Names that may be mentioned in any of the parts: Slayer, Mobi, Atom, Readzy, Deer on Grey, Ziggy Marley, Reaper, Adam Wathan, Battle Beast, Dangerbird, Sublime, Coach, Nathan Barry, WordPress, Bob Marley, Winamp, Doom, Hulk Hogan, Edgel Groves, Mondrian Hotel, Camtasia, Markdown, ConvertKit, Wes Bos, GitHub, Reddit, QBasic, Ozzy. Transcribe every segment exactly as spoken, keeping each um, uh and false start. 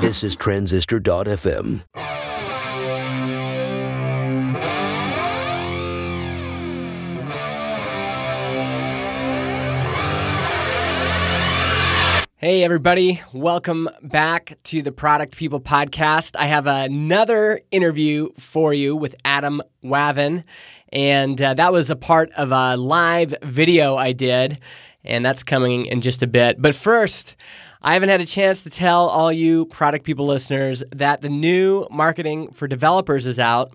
This is transistor dot f m. Hey everybody, welcome back to the Product People Podcast. I have another interview for you with Adam Wathan, and uh, that was a part of a live video I did, and that's coming in just a bit. But first, I haven't had a chance to tell all you Product People listeners that the new Marketing for Developers is out.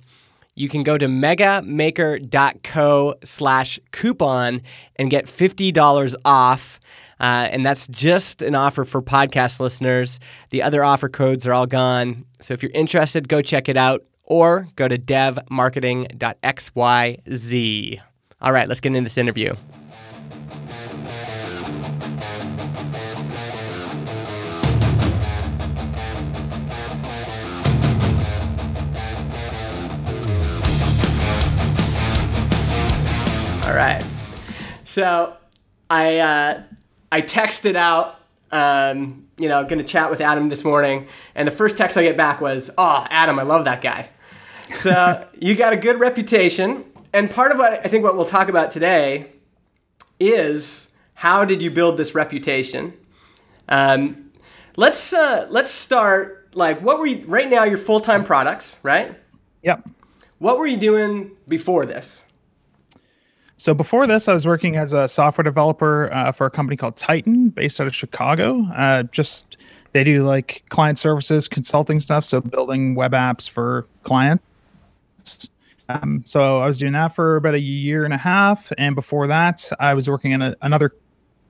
You can go to megamaker.co slash coupon and get fifty dollars off. Uh, and that's just an offer for podcast listeners. The other offer codes are all gone. So if you're interested, go check it out or go to dev marketing dot x y z. All right, let's get into this interview. All right. So I... Uh, I texted out, um, you know, going to chat with Adam this morning. And the first text I get back was, oh, Adam, I love that guy. So you got a good reputation. And part of what I think what we'll talk about today is how did you build this reputation? Um, let's uh, let's start, like, what were you, right now you're full-time products, right? Yep. What were you doing before this? So before this, I was working as a software developer uh, for a company called Titan based out of Chicago. Uh, just they do like client services, consulting stuff. So building web apps for clients. Um, so I was doing that for about a year and a half. And before that, I was working in a, another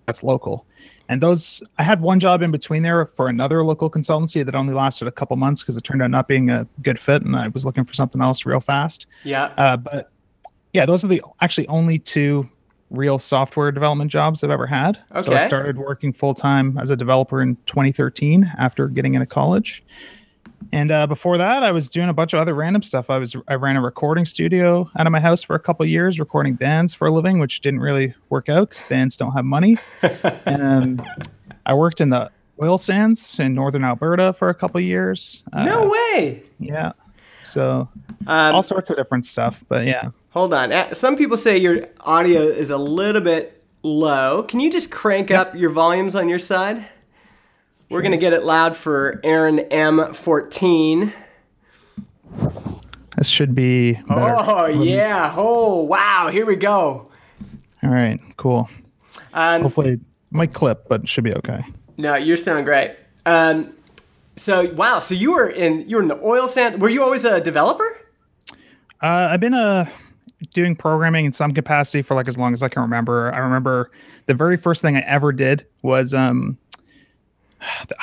that's local. And those I had one job in between there for another local consultancy that only lasted a couple months because it turned out not being a good fit. And I was looking for something else real fast. Yeah, uh, but. Yeah, those are the actually only two real software development jobs I've ever had. Okay. So I started working full-time as a developer in twenty thirteen after getting into college. And uh, before that, I was doing a bunch of other random stuff. I was I ran a recording studio out of my house for a couple of years, recording bands for a living, which didn't really work out because bands don't have money. And um, I worked in the oil sands in northern Alberta for a couple of years. Uh, no way! Yeah. So um, all sorts of different stuff, but yeah. Hold on. Some people say your audio is a little bit low. Can you just crank yep. up your volumes on your side? Sure. We're going to get it loud for Aaron M fourteen. This should be better. Oh, yeah. Oh, wow. Here we go. All right. Cool. Um, Hopefully it might clip, but it should be okay. No, you sound great. Um, so, wow. So you were in you were in the oil sand. Were you always a developer? Uh, I've been a... doing programming in some capacity for like as long as I can remember. I remember the very first thing I ever did was, um,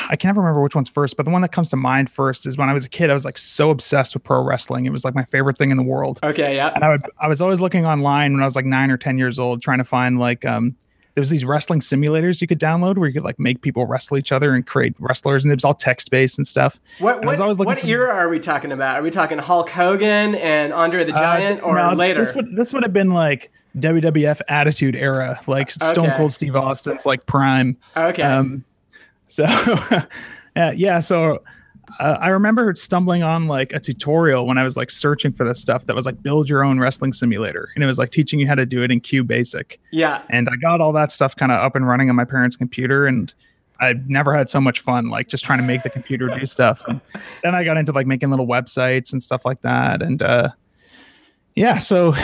I can't remember which one's first, but the one that comes to mind first is when I was a kid, I was like so obsessed with pro wrestling. It was like my favorite thing in the world. Okay. Yeah. And I would, I was always looking online when I was like nine or ten years old, trying to find like, um, there was these wrestling simulators you could download where you could like make people wrestle each other and create wrestlers, and it was all text based and stuff. What and what, I was what era the, are we talking about? Are we talking Hulk Hogan and Andre the Giant, uh, or no, later? This would this would have been like W W F Attitude Era, like okay. Stone Cold Steve Austin's like prime. Okay. Um, so uh, yeah, so uh, I remember stumbling on like a tutorial when I was like searching for this stuff that was like build your own wrestling simulator, and it was like teaching you how to do it in QBasic. Yeah. And I got all that stuff kind of up and running on my parents' computer, and I've never had so much fun like just trying to make the computer do stuff. And then I got into like making little websites and stuff like that. And uh, yeah, so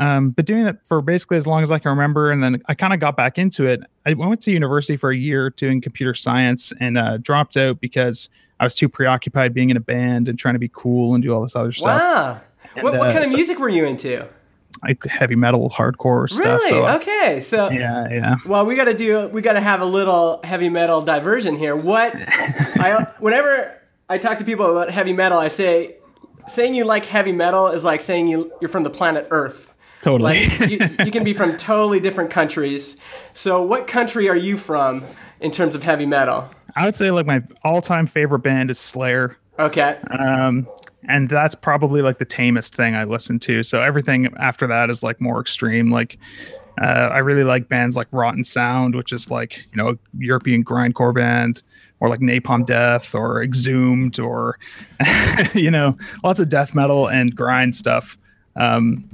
um, but doing it for basically as long as I can remember, and then I kind of got back into it. I went to university for a year doing computer science and uh, dropped out because I was too preoccupied being in a band and trying to be cool and do all this other stuff. Wow. And, what, what uh, kind of so, music were you into? Like heavy metal, hardcore stuff. Really? So, okay. So yeah, yeah. Well, we got to do, we got to have a little heavy metal diversion here. What, I, whenever I talk to people about heavy metal, I say, saying you like heavy metal is like saying you, you're from the planet Earth. Totally. Like, you, you can be from totally different countries. So what country are you from in terms of heavy metal? I would say like my all-time favorite band is Slayer. Okay. Um, and that's probably like the tamest thing I listen to. So everything after that is like more extreme, like Uh, I really like bands like Rotten Sound, which is like, you know, a European grindcore band, or like Napalm Death or Exhumed, or, you know, lots of death metal and grind stuff. Um,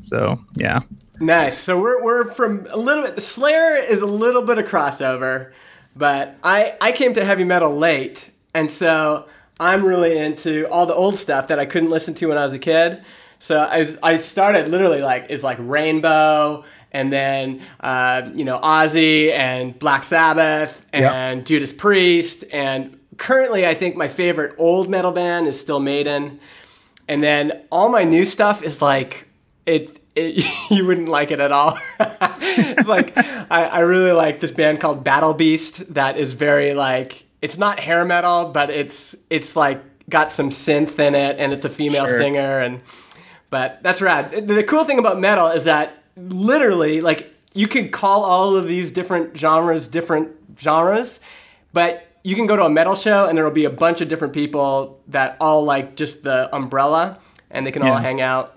so, yeah. Nice. So we're we're from a little bit, Slayer is a little bit of crossover, but I, I came to heavy metal late. And so I'm really into all the old stuff that I couldn't listen to when I was a kid. So I was, I started literally like, it's like Rainbow, and then, uh, you know, Ozzy and Black Sabbath and yep. Judas Priest. And currently, I think my favorite old metal band is still Maiden. And then all my new stuff is like, it, it you wouldn't like it at all. It's like, I, I really like this band called Battle Beast that is very like, it's not hair metal, but it's it's like got some synth in it, and it's a female sure. singer. And but that's rad. The cool thing about metal is that literally, like, you could call all of these different genres different genres, but you can go to a metal show and there will be a bunch of different people that all like just the umbrella, and they can yeah. all hang out.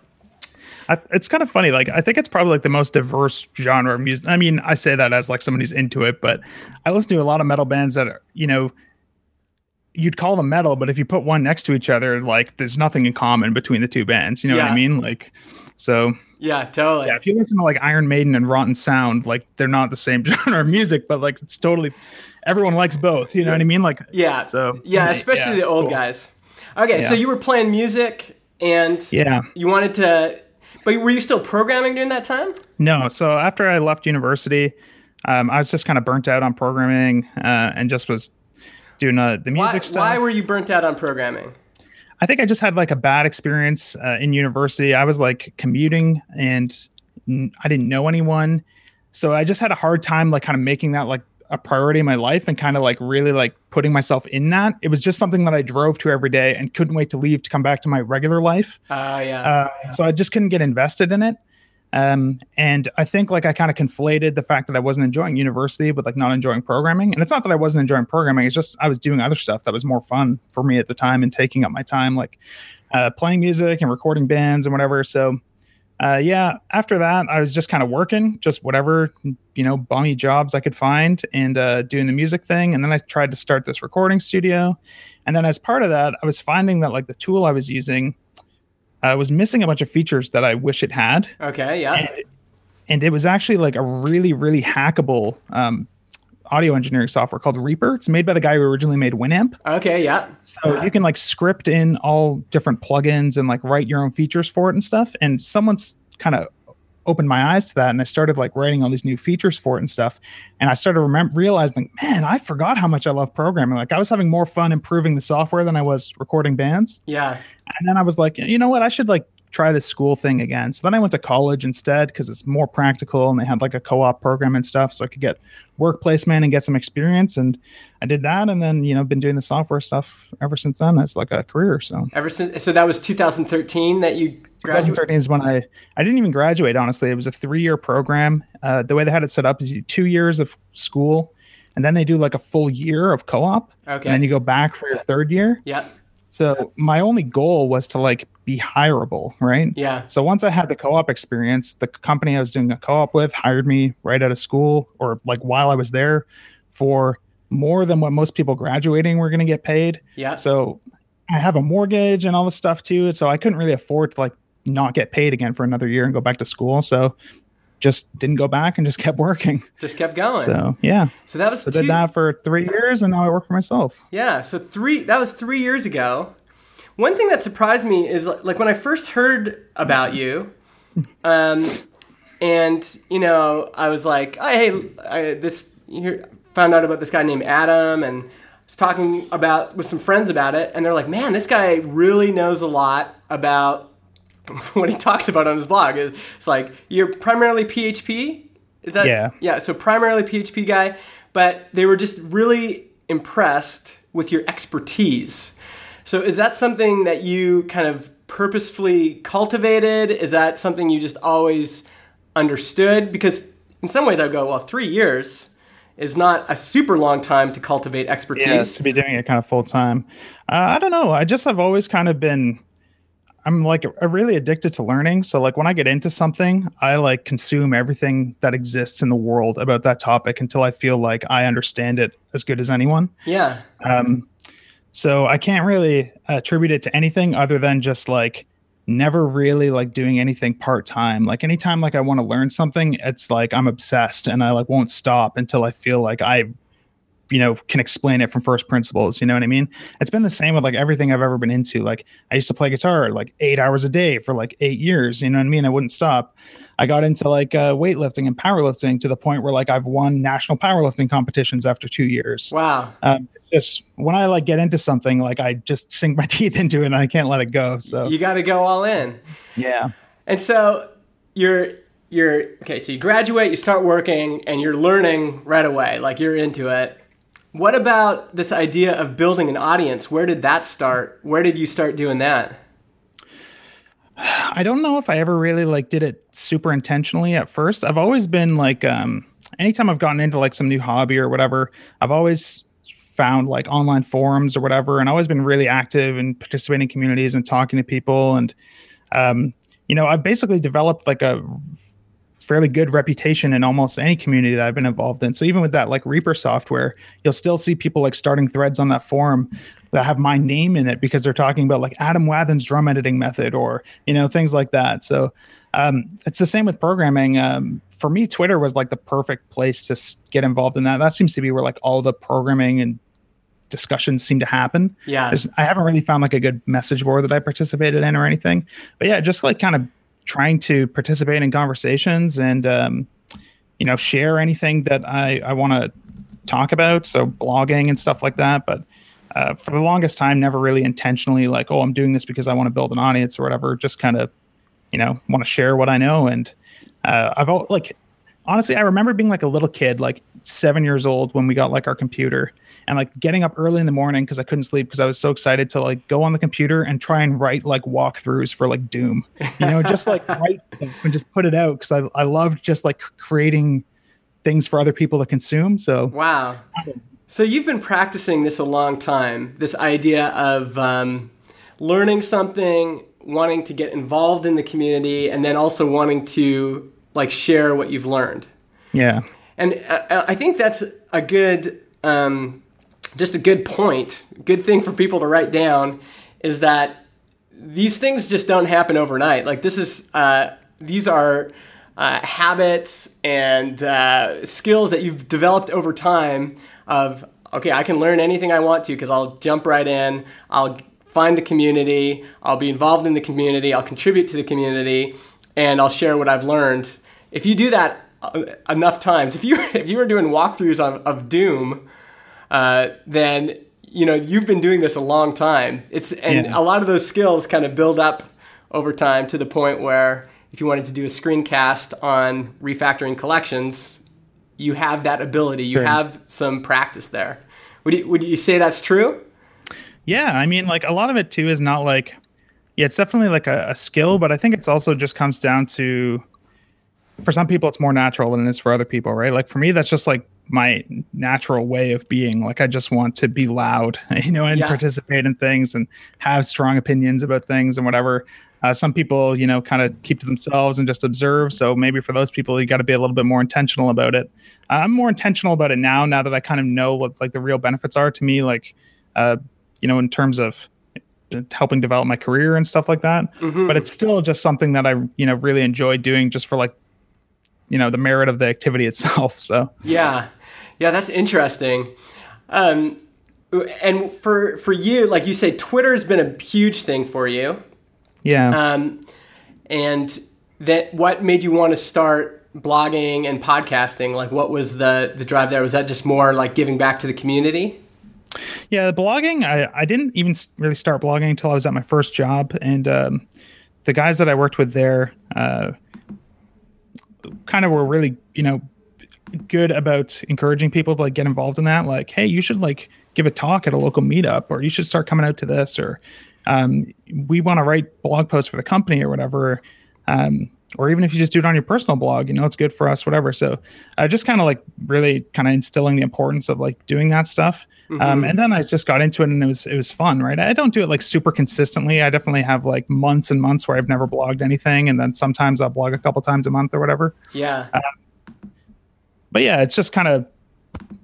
I, it's kind of funny. Like, I think it's probably like the most diverse genre of music. I mean, I say that as like someone who's into it, but I listen to a lot of metal bands that are, you know, you'd call them metal, but if you put one next to each other, like there's nothing in common between the two bands. You know yeah. what I mean? Like, so. Yeah, totally. Yeah, if you listen to like Iron Maiden and Rotten Sound, like they're not the same genre of music, but like it's totally, everyone likes both. You know yeah. what I mean? Like, yeah. So yeah, especially yeah, the old cool. guys. Okay, yeah. So you were playing music and yeah. you wanted to, but were you still programming during that time? No. So after I left university, um, I was just kind of burnt out on programming uh, and just was doing uh, the music why, stuff. Why were you burnt out on programming? I think I just had like a bad experience uh, in university. I was like commuting and n- I didn't know anyone. So I just had a hard time like kind of making that like a priority in my life and kind of like really like putting myself in that. It was just something that I drove to every day and couldn't wait to leave to come back to my regular life. Oh uh, yeah, uh, yeah. So I just couldn't get invested in it. Um, and I think like I kind of conflated the fact that I wasn't enjoying university with like not enjoying programming. And it's not that I wasn't enjoying programming. It's just I was doing other stuff that was more fun for me at the time and taking up my time, like uh, playing music and recording bands and whatever. So Uh, yeah, after that, I was just kind of working, just whatever, you know, bummy jobs I could find and uh, doing the music thing. And then I tried to start this recording studio. And then as part of that, I was finding that like the tool I was using uh, was missing a bunch of features that I wish it had. Okay, yeah. And, and it was actually like a really, really hackable um, audio engineering software called Reaper. It's made by the guy who originally made Winamp. Okay, yeah. So yeah. you can like script in all different plugins and like write your own features for it and stuff. And someone's kind of opened my eyes to that, and I started like writing all these new features for it and stuff. And I started remem- realizing, like, man, I forgot how much I love programming. Like I was having more fun improving the software than I was recording bands. Yeah. And then I was like, you know what? I should like try this school thing again. So then I went to college instead because it's more practical, and they had like a co-op program and stuff, so I could get work placement and get some experience. And I did that, and then, you know, been doing the software stuff ever since then. It's like a career. So ever since, so that was two thousand thirteen that you graduated? twenty thirteen is when I, I didn't even graduate, honestly. It was a three-year program. Uh, the way they had it set up is you two years of school, and then they do like a full year of co-op. Okay. And then you go back for your third year. Yeah. So my only goal was to like be hireable, right? Yeah. So once I had the co-op experience, the company I was doing a co-op with hired me right out of school, or like while I was there, for more than what most people graduating were going to get paid. Yeah. So I have a mortgage and all this stuff too. So I couldn't really afford to like not get paid again for another year and go back to school. So just didn't go back and just kept working. Just kept going. So yeah. So that was so two... did that for three years, and now I work for myself. Yeah. So three. That was three years ago. One thing that surprised me is like when I first heard about you, um, and you know I was like, oh, hey, I, this here, found out about this guy named Adam, and was talking about with some friends about it, and they're like, man, this guy really knows a lot about what he talks about on his blog. It's like, you're primarily P H P? Is that? Yeah. Yeah, so primarily P H P guy, but they were just really impressed with your expertise. So is that something that you kind of purposefully cultivated? Is that something you just always understood? Because in some ways I would go, well, three years is not a super long time to cultivate expertise. Yeah, to be doing it kind of full time. Uh, I don't know. I just have always kind of been... I'm like I'm really addicted to learning. So like when I get into something, I like consume everything that exists in the world about that topic until I feel like I understand it as good as anyone. Yeah. Um, so I can't really attribute it to anything other than just like never really like doing anything part-time. Like anytime like I want to learn something, it's like I'm obsessed and I like won't stop until I feel like I, you know, can explain it from first principles. You know what I mean? It's been the same with like everything I've ever been into. Like I used to play guitar like eight hours a day for like eight years. You know what I mean? I wouldn't stop. I got into like uh, weightlifting and powerlifting to the point where like I've won national powerlifting competitions after two years. Wow. Um, just when I like get into something, like I just sink my teeth into it and I can't let it go. So you got to go all in. Yeah. And so you're, you're okay. So you graduate, you start working and you're learning right away. Like you're into it. What about this idea of building an audience? Where did that start? Where did you start doing that? I don't know if I ever really like did it super intentionally at first. I've always been like, um, anytime I've gotten into like some new hobby or whatever, I've always found like online forums or whatever, and always been really active in participating in communities and talking to people. And, um, you know, I've basically developed like a fairly good reputation in almost any community that I've been involved in. So even with that like Reaper software, you'll still see people like starting threads on that forum that have my name in it because they're talking about like Adam Wathan's drum editing method or, you know, things like that. So um, it's the same with programming. Um, for me, Twitter was like the perfect place to get involved in that. That seems to be where like all the programming and discussions seem to happen. Yeah. There's, I haven't really found like a good message board that I participated in or anything, but yeah, just like kind of trying to participate in conversations and, um, you know, share anything that I, I want to talk about. So blogging and stuff like that. But uh, for the longest time, never really intentionally like, oh, I'm doing this because I want to build an audience or whatever. Just kind of, you know, want to share what I know. And uh, I've all, like, honestly, I remember being like a little kid, like seven years old when we got like our computer and like getting up early in the morning because I couldn't sleep because I was so excited to like go on the computer and try and write like walkthroughs for like Doom, you know, just like write and just put it out because I, I loved just like creating things for other people to consume. So, wow. So you've been practicing this a long time, this idea of um, learning something, wanting to get involved in the community, and then also wanting to like share what you've learned. Yeah. And I, I think that's a good, um, just a good point, good thing for people to write down is that these things just don't happen overnight. Like this is, uh, these are uh, habits and uh, skills that you've developed over time of, okay, I can learn anything I want to because I'll jump right in, I'll find the community, I'll be involved in the community, I'll contribute to the community, and I'll share what I've learned. If you do that enough times, if you if you were doing walkthroughs on, of Doom, uh, then you know you've been doing this a long time. It's and yeah. A lot of those skills kind of build up over time to the point where if you wanted to do a screencast on refactoring collections, you have that ability. You sure. have some practice there. Would you would you say that's true? Yeah, I mean, like a lot of it too is not like yeah, it's definitely like a, a skill, but I think it's also just comes down to. For some people, it's more natural than it is for other people, right? Like for me, that's just like my natural way of being. Like I just want to be loud, you know, and yeah. participate in things and have strong opinions about things and whatever. Uh, some people, you know, kind of keep to themselves and just observe. So maybe for those people, you got to be a little bit more intentional about it. I'm more intentional about it now, now that I kind of know what like the real benefits are to me, like, uh, you know, in terms of helping develop my career and stuff like that. Mm-hmm. But it's still just something that I, you know, really enjoy doing just for like, you know, the merit of the activity itself. So, yeah. Yeah. That's interesting. Um, and for, for you, like you say, Twitter has been a huge thing for you. Yeah. Um, and that what made you want to start blogging and podcasting? Like what was the, the drive there? Was that just more like giving back to the community? Yeah. The blogging, I, I didn't even really start blogging until I was at my first job. And, um, the guys that I worked with there, uh, kind of were really, you know, good about encouraging people to like get involved in that. Like, hey, you should like give a talk at a local meetup, or you should start coming out to this, or um, we want to write blog posts for the company or whatever. Um, or even if you just do it on your personal blog, you know, it's good for us, whatever. So I uh, just kind of like really kind of instilling the importance of like doing that stuff. Mm-hmm. Um, and then I just got into it and it was, it was fun, right? I don't do it like super consistently. I definitely have like months and months where I've never blogged anything. And then sometimes I'll blog a couple times a month or whatever. Yeah. Um, but yeah, it's just kind of,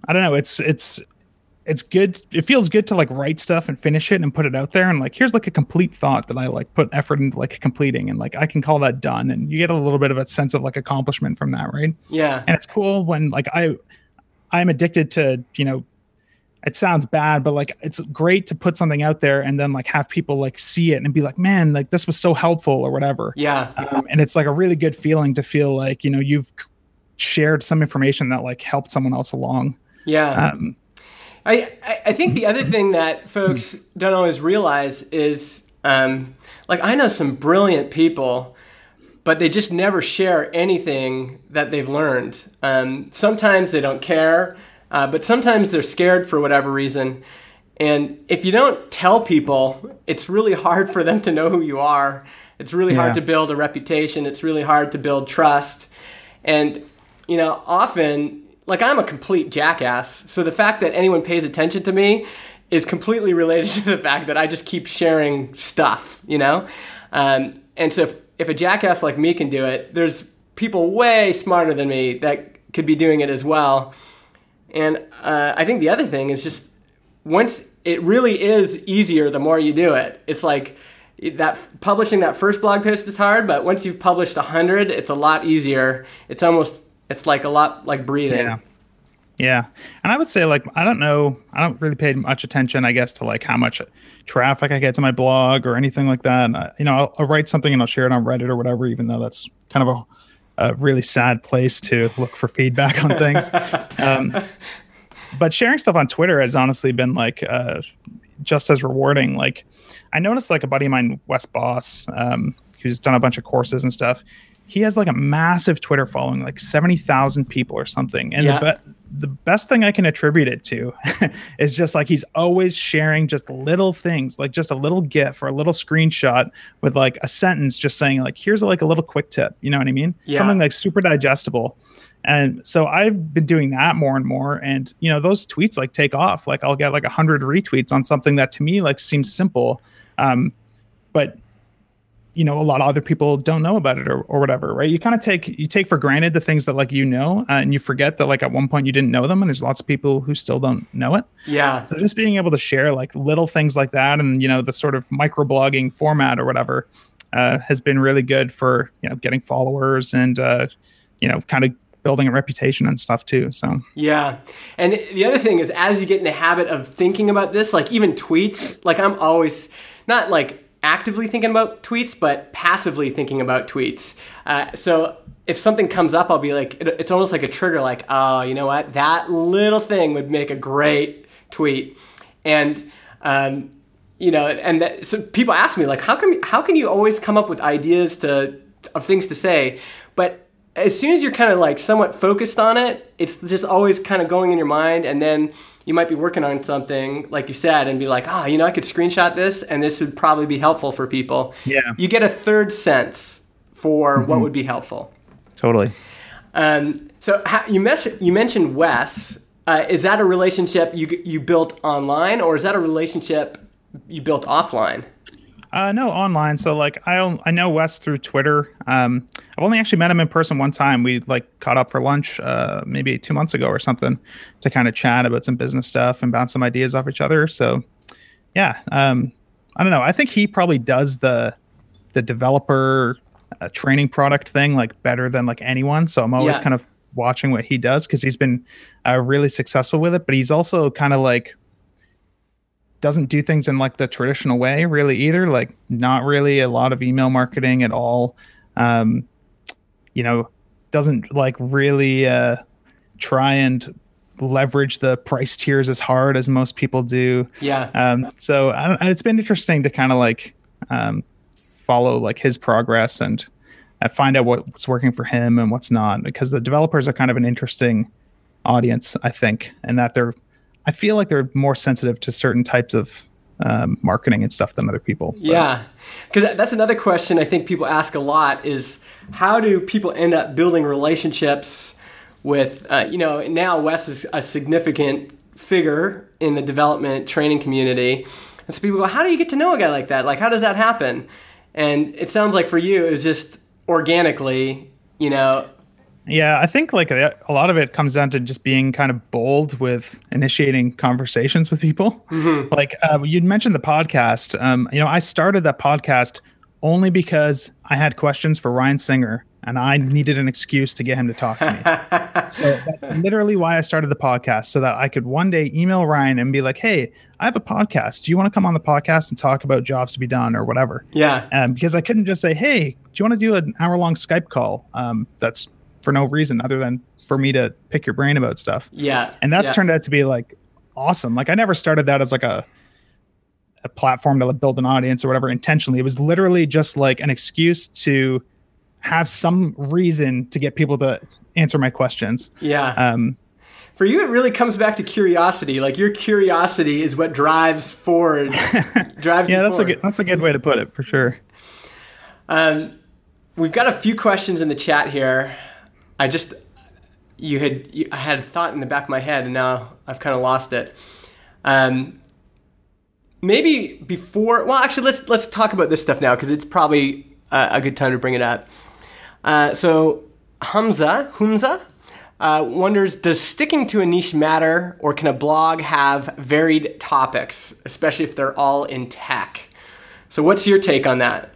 I don't know. It's, it's, it's good. It feels good to like write stuff and finish it and put it out there. And like, here's like a complete thought that I like put effort into like completing, and like, I can call that done. And you get a little bit of a sense of like accomplishment from that. Right. Yeah. And it's cool when like, I, I'm addicted to, you know, it sounds bad, but like, it's great to put something out there and then like have people like see it and be like, man, like this was so helpful or whatever. Yeah. Um, and it's like a really good feeling to feel like, you know, you've shared some information that like helped someone else along. Yeah. Um, I, I think the other thing that folks don't always realize is, um, like, I know some brilliant people, but they just never share anything that they've learned. Um, sometimes they don't care, uh, but sometimes they're scared for whatever reason. And if you don't tell people, it's really hard for them to know who you are. It's really yeah. hard to build a reputation. It's really hard to build trust. And, you know, often... Like, I'm a complete jackass, so the fact that anyone pays attention to me is completely related to the fact that I just keep sharing stuff, you know? Um, and so if, if a jackass like me can do it, there's people way smarter than me that could be doing it as well. And uh, I think the other thing is just, once it really is easier the more you do it. It's like that publishing that first blog post is hard, but once you've published one hundred, it's a lot easier. It's almost... It's like a lot like breathing. Yeah. Yeah. And I would say like, I don't know, I don't really pay much attention, I guess, to like how much traffic I get to my blog or anything like that. And I, you know, I'll, I'll write something and I'll share it on Reddit or whatever, even though that's kind of a, a really sad place to look for feedback on things. Um, but sharing stuff on Twitter has honestly been like uh, just as rewarding. Like I noticed like a buddy of mine, Wes Bos, um, who's done a bunch of courses and stuff. He has like a massive Twitter following, like seventy thousand people or something. And yeah. the, be- the best thing I can attribute it to is just like he's always sharing just little things, like just a little GIF or a little screenshot with like a sentence just saying like, here's like a little quick tip. You know what I mean? Yeah. Something like super digestible. And so I've been doing that more and more. And, you know, those tweets like take off. Like I'll get like one hundred retweets on something that to me like seems simple. Um, but you know, a lot of other people don't know about it or, or whatever, right? You kind of take, you take for granted the things that like, you know, uh, and you forget that like at one point you didn't know them, and there's lots of people who still don't know it. Yeah. So just being able to share like little things like that and, you know, the sort of microblogging format or whatever uh, has been really good for, you know, getting followers and, uh, you know, kind of building a reputation and stuff too. So, yeah. And the other thing is, as you get in the habit of thinking about this, like even tweets, like I'm always not like, actively thinking about tweets, but passively thinking about tweets. Uh, so if something comes up, I'll be like, it, it's almost like a trigger, like, oh, you know what? That little thing would make a great tweet. And, um, you know, and that, so people ask me like, how come, how can you always come up with ideas to, of things to say? But as soon as you're kind of like somewhat focused on it, it's just always kind of going in your mind. And then you might be working on something, like you said, and be like, ah, oh, you know, I could screenshot this and this would probably be helpful for people. Yeah. You get a third sense for mm-hmm. what would be helpful. Totally. Um, so how, you, mes- you mentioned Wes. Uh, is that a relationship you you built online, or is that a relationship you built offline? Uh, no, online. So like I I know Wes through Twitter. Um, I've only actually met him in person one time. We like caught up for lunch uh, maybe two months ago or something to kind of chat about some business stuff and bounce some ideas off each other. So yeah, um, I don't know. I think he probably does the the developer uh, training product thing like better than like anyone. So I'm always yeah. kind of watching what he does because he's been uh, really successful with it. But he's also kind of like doesn't do things in like the traditional way really either, like not really a lot of email marketing at all. Um, you know, doesn't like really uh, try and leverage the price tiers as hard as most people do. Yeah. Um, so I don't, it's been interesting to kind of like um, follow like his progress and uh, find out what's working for him and what's not, because the developers are kind of an interesting audience, I think, and that they're, I feel like they're more sensitive to certain types of um, marketing and stuff than other people. But. Yeah, because that's another question I think people ask a lot is how do people end up building relationships with, uh, you know, now Wes is a significant figure in the development training community. And so people go, how do you get to know a guy like that? Like, how does that happen? And it sounds like for you, it was just organically, you know. Yeah, I think like a, a lot of it comes down to just being kind of bold with initiating conversations with people. Mm-hmm. Like uh, you'd mentioned the podcast. Um, you know, I started that podcast only because I had questions for Ryan Singer and I needed an excuse to get him to talk to me. So that's literally why I started the podcast, so that I could one day email Ryan and be like, hey, I have a podcast. Do you want to come on the podcast and talk about jobs to be done or whatever? Yeah. Um, because I couldn't just say, hey, do you want to do an hour long Skype call? Um, that's for no reason other than for me to pick your brain about stuff. Yeah. And that's yeah. turned out to be like awesome. Like I never started that as like a, a platform to build an audience or whatever intentionally. It was literally just like an excuse to have some reason to get people to answer my questions. Yeah. Um, for you, it really comes back to curiosity. Like your curiosity is what drives forward. drives yeah, you that's forward. a good, that's a good way to put it for sure. Um, we've got a few questions in the chat here. I just, you had, you, I had a thought in the back of my head and now I've kind of lost it. Um, maybe before, well, actually let's, let's talk about this stuff now, cause it's probably uh, a good time to bring it up. Uh, so Humza, Humza, uh, wonders, does sticking to a niche matter, or can a blog have varied topics, especially if they're all in tech? So what's your take on that?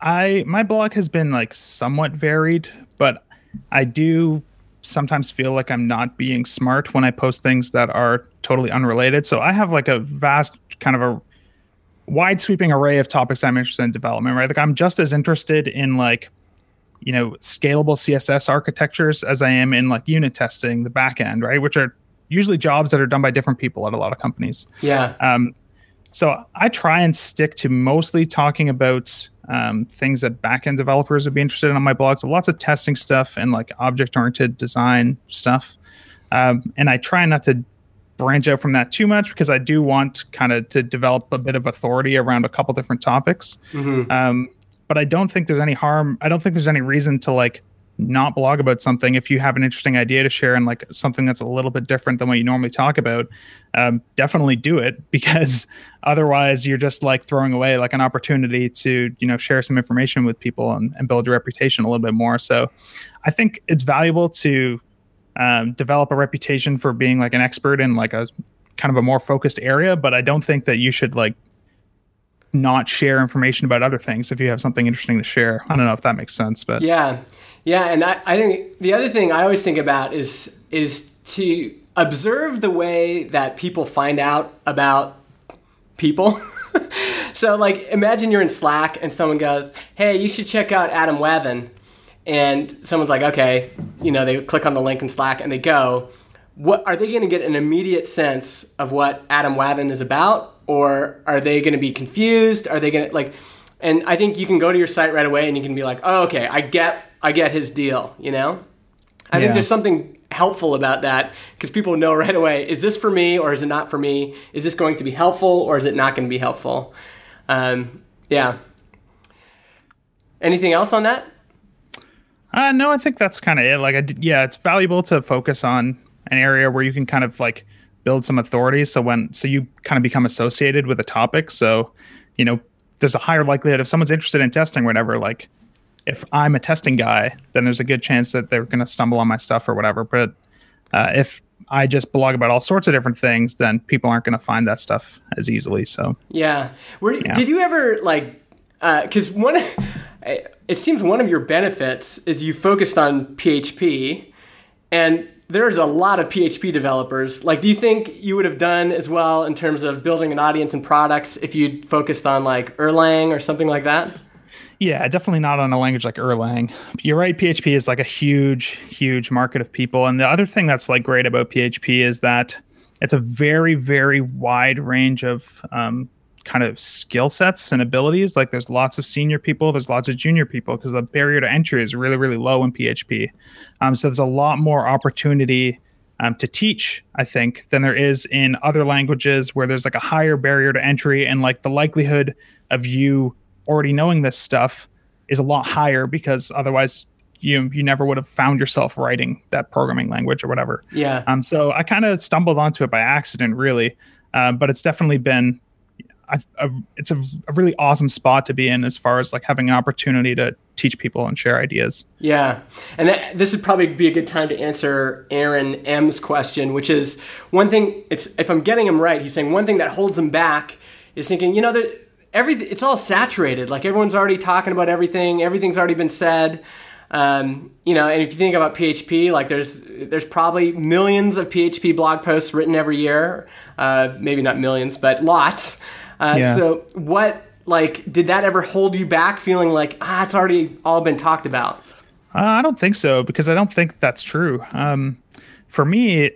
I, my blog has been like somewhat varied, but I do sometimes feel like I'm not being smart when I post things that are totally unrelated. So I have like a vast kind of a wide sweeping array of topics I'm interested in development, right? Like I'm just as interested in like, you know, scalable C S S architectures as I am in like unit testing, the back end, right? Which are usually jobs that are done by different people at a lot of companies. Yeah. Um, so I try and stick to mostly talking about um, things that backend developers would be interested in on my blog. So lots of testing stuff and like object-oriented design stuff. Um, and I try not to branch out from that too much because I do want kind of to develop a bit of authority around a couple different topics. Mm-hmm. Um, but I don't think there's any harm. I don't think there's any reason to like not blog about something if you have an interesting idea to share and like something that's a little bit different than what you normally talk about. Um, definitely do it, because otherwise you're just like throwing away like an opportunity to, you know, share some information with people and, and build your reputation a little bit more. So I think it's valuable to um, develop a reputation for being like an expert in like a kind of a more focused area, but I don't think that you should like not share information about other things if you have something interesting to share. I don't know if that makes sense, but yeah. Yeah, and I, I think the other thing I always think about is is to observe the way that people find out about people. So, like, imagine you're in Slack and someone goes, hey, you should check out Adam Wathan. And someone's like, okay, you know, they click on the link in Slack and they go, what are they going to get an immediate sense of what Adam Wathan is about? Or are they going to be confused? Are they going to, like, and I think you can go to your site right away and you can be like, oh, okay, I get I get his deal, you know? I yeah. think there's something helpful about that, because people know right away, is this for me or is it not for me? Is this going to be helpful or is it not going to be helpful? Um, yeah. Anything else on that? Uh, no, I think that's kind of it. Like, I did, yeah, it's valuable to focus on an area where you can kind of like build some authority. So when, so you kind of become associated with a topic. So, you know, there's a higher likelihood if someone's interested in testing or whatever, like, if I'm a testing guy, then there's a good chance that they're going to stumble on my stuff or whatever. But uh, if I just blog about all sorts of different things, then people aren't going to find that stuff as easily. So yeah, Were, yeah. did you ever like? Because uh, one, it seems one of your benefits is you focused on P H P, and there's a lot of P H P developers. Like, do you think you would have done as well in terms of building an audience and products if you'd focused on like Erlang or something like that? Yeah, definitely not on a language like Erlang. You're right, P H P is like a huge, huge market of people. And the other thing that's like great about P H P is that it's a very, very wide range of um, kind of skill sets and abilities. Like there's lots of senior people, there's lots of junior people, because the barrier to entry is really, really low in P H P. Um, so there's a lot more opportunity um, to teach, I think, than there is in other languages where there's like a higher barrier to entry, and like the likelihood of you already knowing this stuff is a lot higher, because otherwise you you never would have found yourself writing that programming language or whatever. Yeah. Um. So I kind of stumbled onto it by accident, really. Uh, but it's definitely been, a, a, it's a, a really awesome spot to be in as far as like having an opportunity to teach people and share ideas. Yeah. And that, this would probably be a good time to answer Aaron M's question, which is one thing, it's if I'm getting him right, he's saying one thing that holds him back is thinking, you know, there, everything, it's all saturated. Like everyone's already talking about everything. Everything's already been said. Um, you know, and if you think about P H P, like there's there's probably millions of P H P blog posts written every year, uh, maybe not millions, but lots. Uh, yeah. So what, like, did that ever hold you back, feeling like, ah, it's already all been talked about? Uh, I don't think so, because I don't think that's true. Um, for me,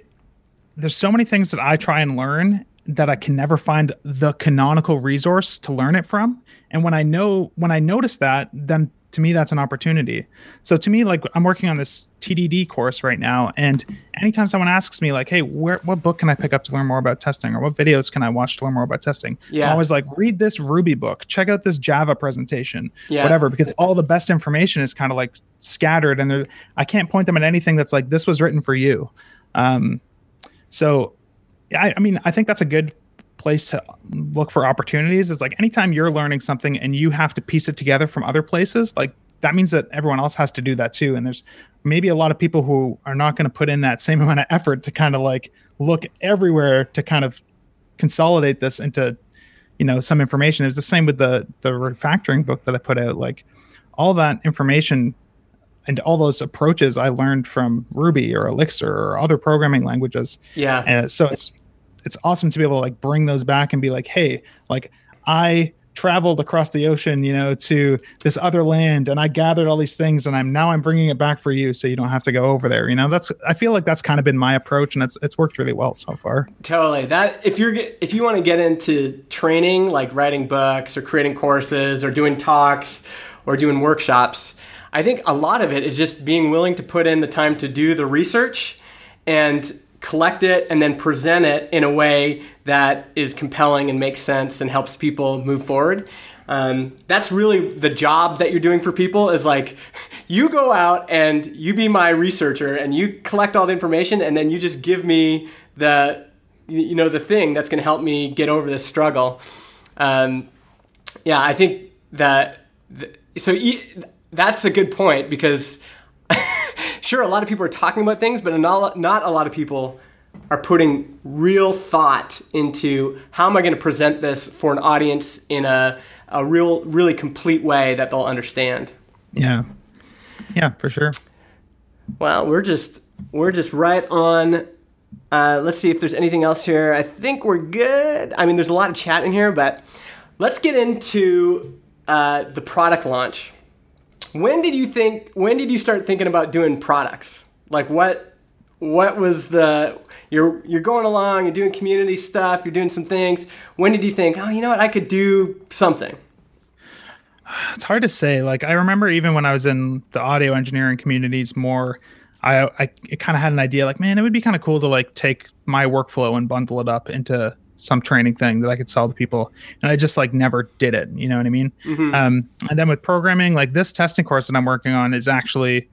there's so many things that I try and learn that I can never find the canonical resource to learn it from. And when I know, when I notice that, then to me, that's an opportunity. So to me, like, I'm working on this T D D course right now, and anytime someone asks me, like, hey, where, what book can I pick up to learn more about testing, or what videos can I watch to learn more about testing? Yeah. I'm always like, read this Ruby book, check out this Java presentation, yeah. whatever, because all the best information is kind of like scattered, and I can't point them at anything that's like, this was written for you. Um, so, I, I mean, I think that's a good place to look for opportunities. Is like, anytime you're learning something and you have to piece it together from other places, like that means that everyone else has to do that too. And there's maybe a lot of people who are not going to put in that same amount of effort to kind of like look everywhere to kind of consolidate this into, you know, some information. It was the same with the the refactoring book that I put out. Like all that information and all those approaches I learned from Ruby or Elixir or other programming languages. Yeah. Uh, so it's It's awesome to be able to like bring those back and be like, hey, like I traveled across the ocean, you know, to this other land, and I gathered all these things, and I'm now I'm bringing it back for you, so you don't have to go over there. You know, that's, I feel like that's kind of been my approach, and it's it's worked really well so far. Totally. That if you're if you want to get into training, like writing books or creating courses or doing talks or doing workshops, I think a lot of it is just being willing to put in the time to do the research and collect it and then present it in a way that is compelling and makes sense and helps people move forward. Um, that's really the job that you're doing for people, is like, you go out and you be my researcher and you collect all the information, and then you just give me the, you know, the thing that's going to help me get over this struggle. Um, yeah, I think that, th- so e- that's a good point, because sure, a lot of people are talking about things, but not, not a lot of people are putting real thought into, how am I going to present this for an audience in a, a real, really complete way that they'll understand? Yeah. Yeah, for sure. Well, we're just, we're just right on. Uh, let's see if there's anything else here. I think we're good. I mean, there's a lot of chat in here, but let's get into uh, the product launch. When did you think, when did you start thinking about doing products? Like what, what was the, you're, you're going along, you're doing community stuff, you're doing some things. When did you think, oh, you know what, I could do something? It's hard to say. Like, I remember even when I was in the audio engineering communities more, I, I kind of had an idea like, man, it would be kind of cool to like take my workflow and bundle it up into some training thing that I could sell to people. And I just like never did it. You know what I mean? Mm-hmm. Um, and then with programming, like this testing course that I'm working on is actually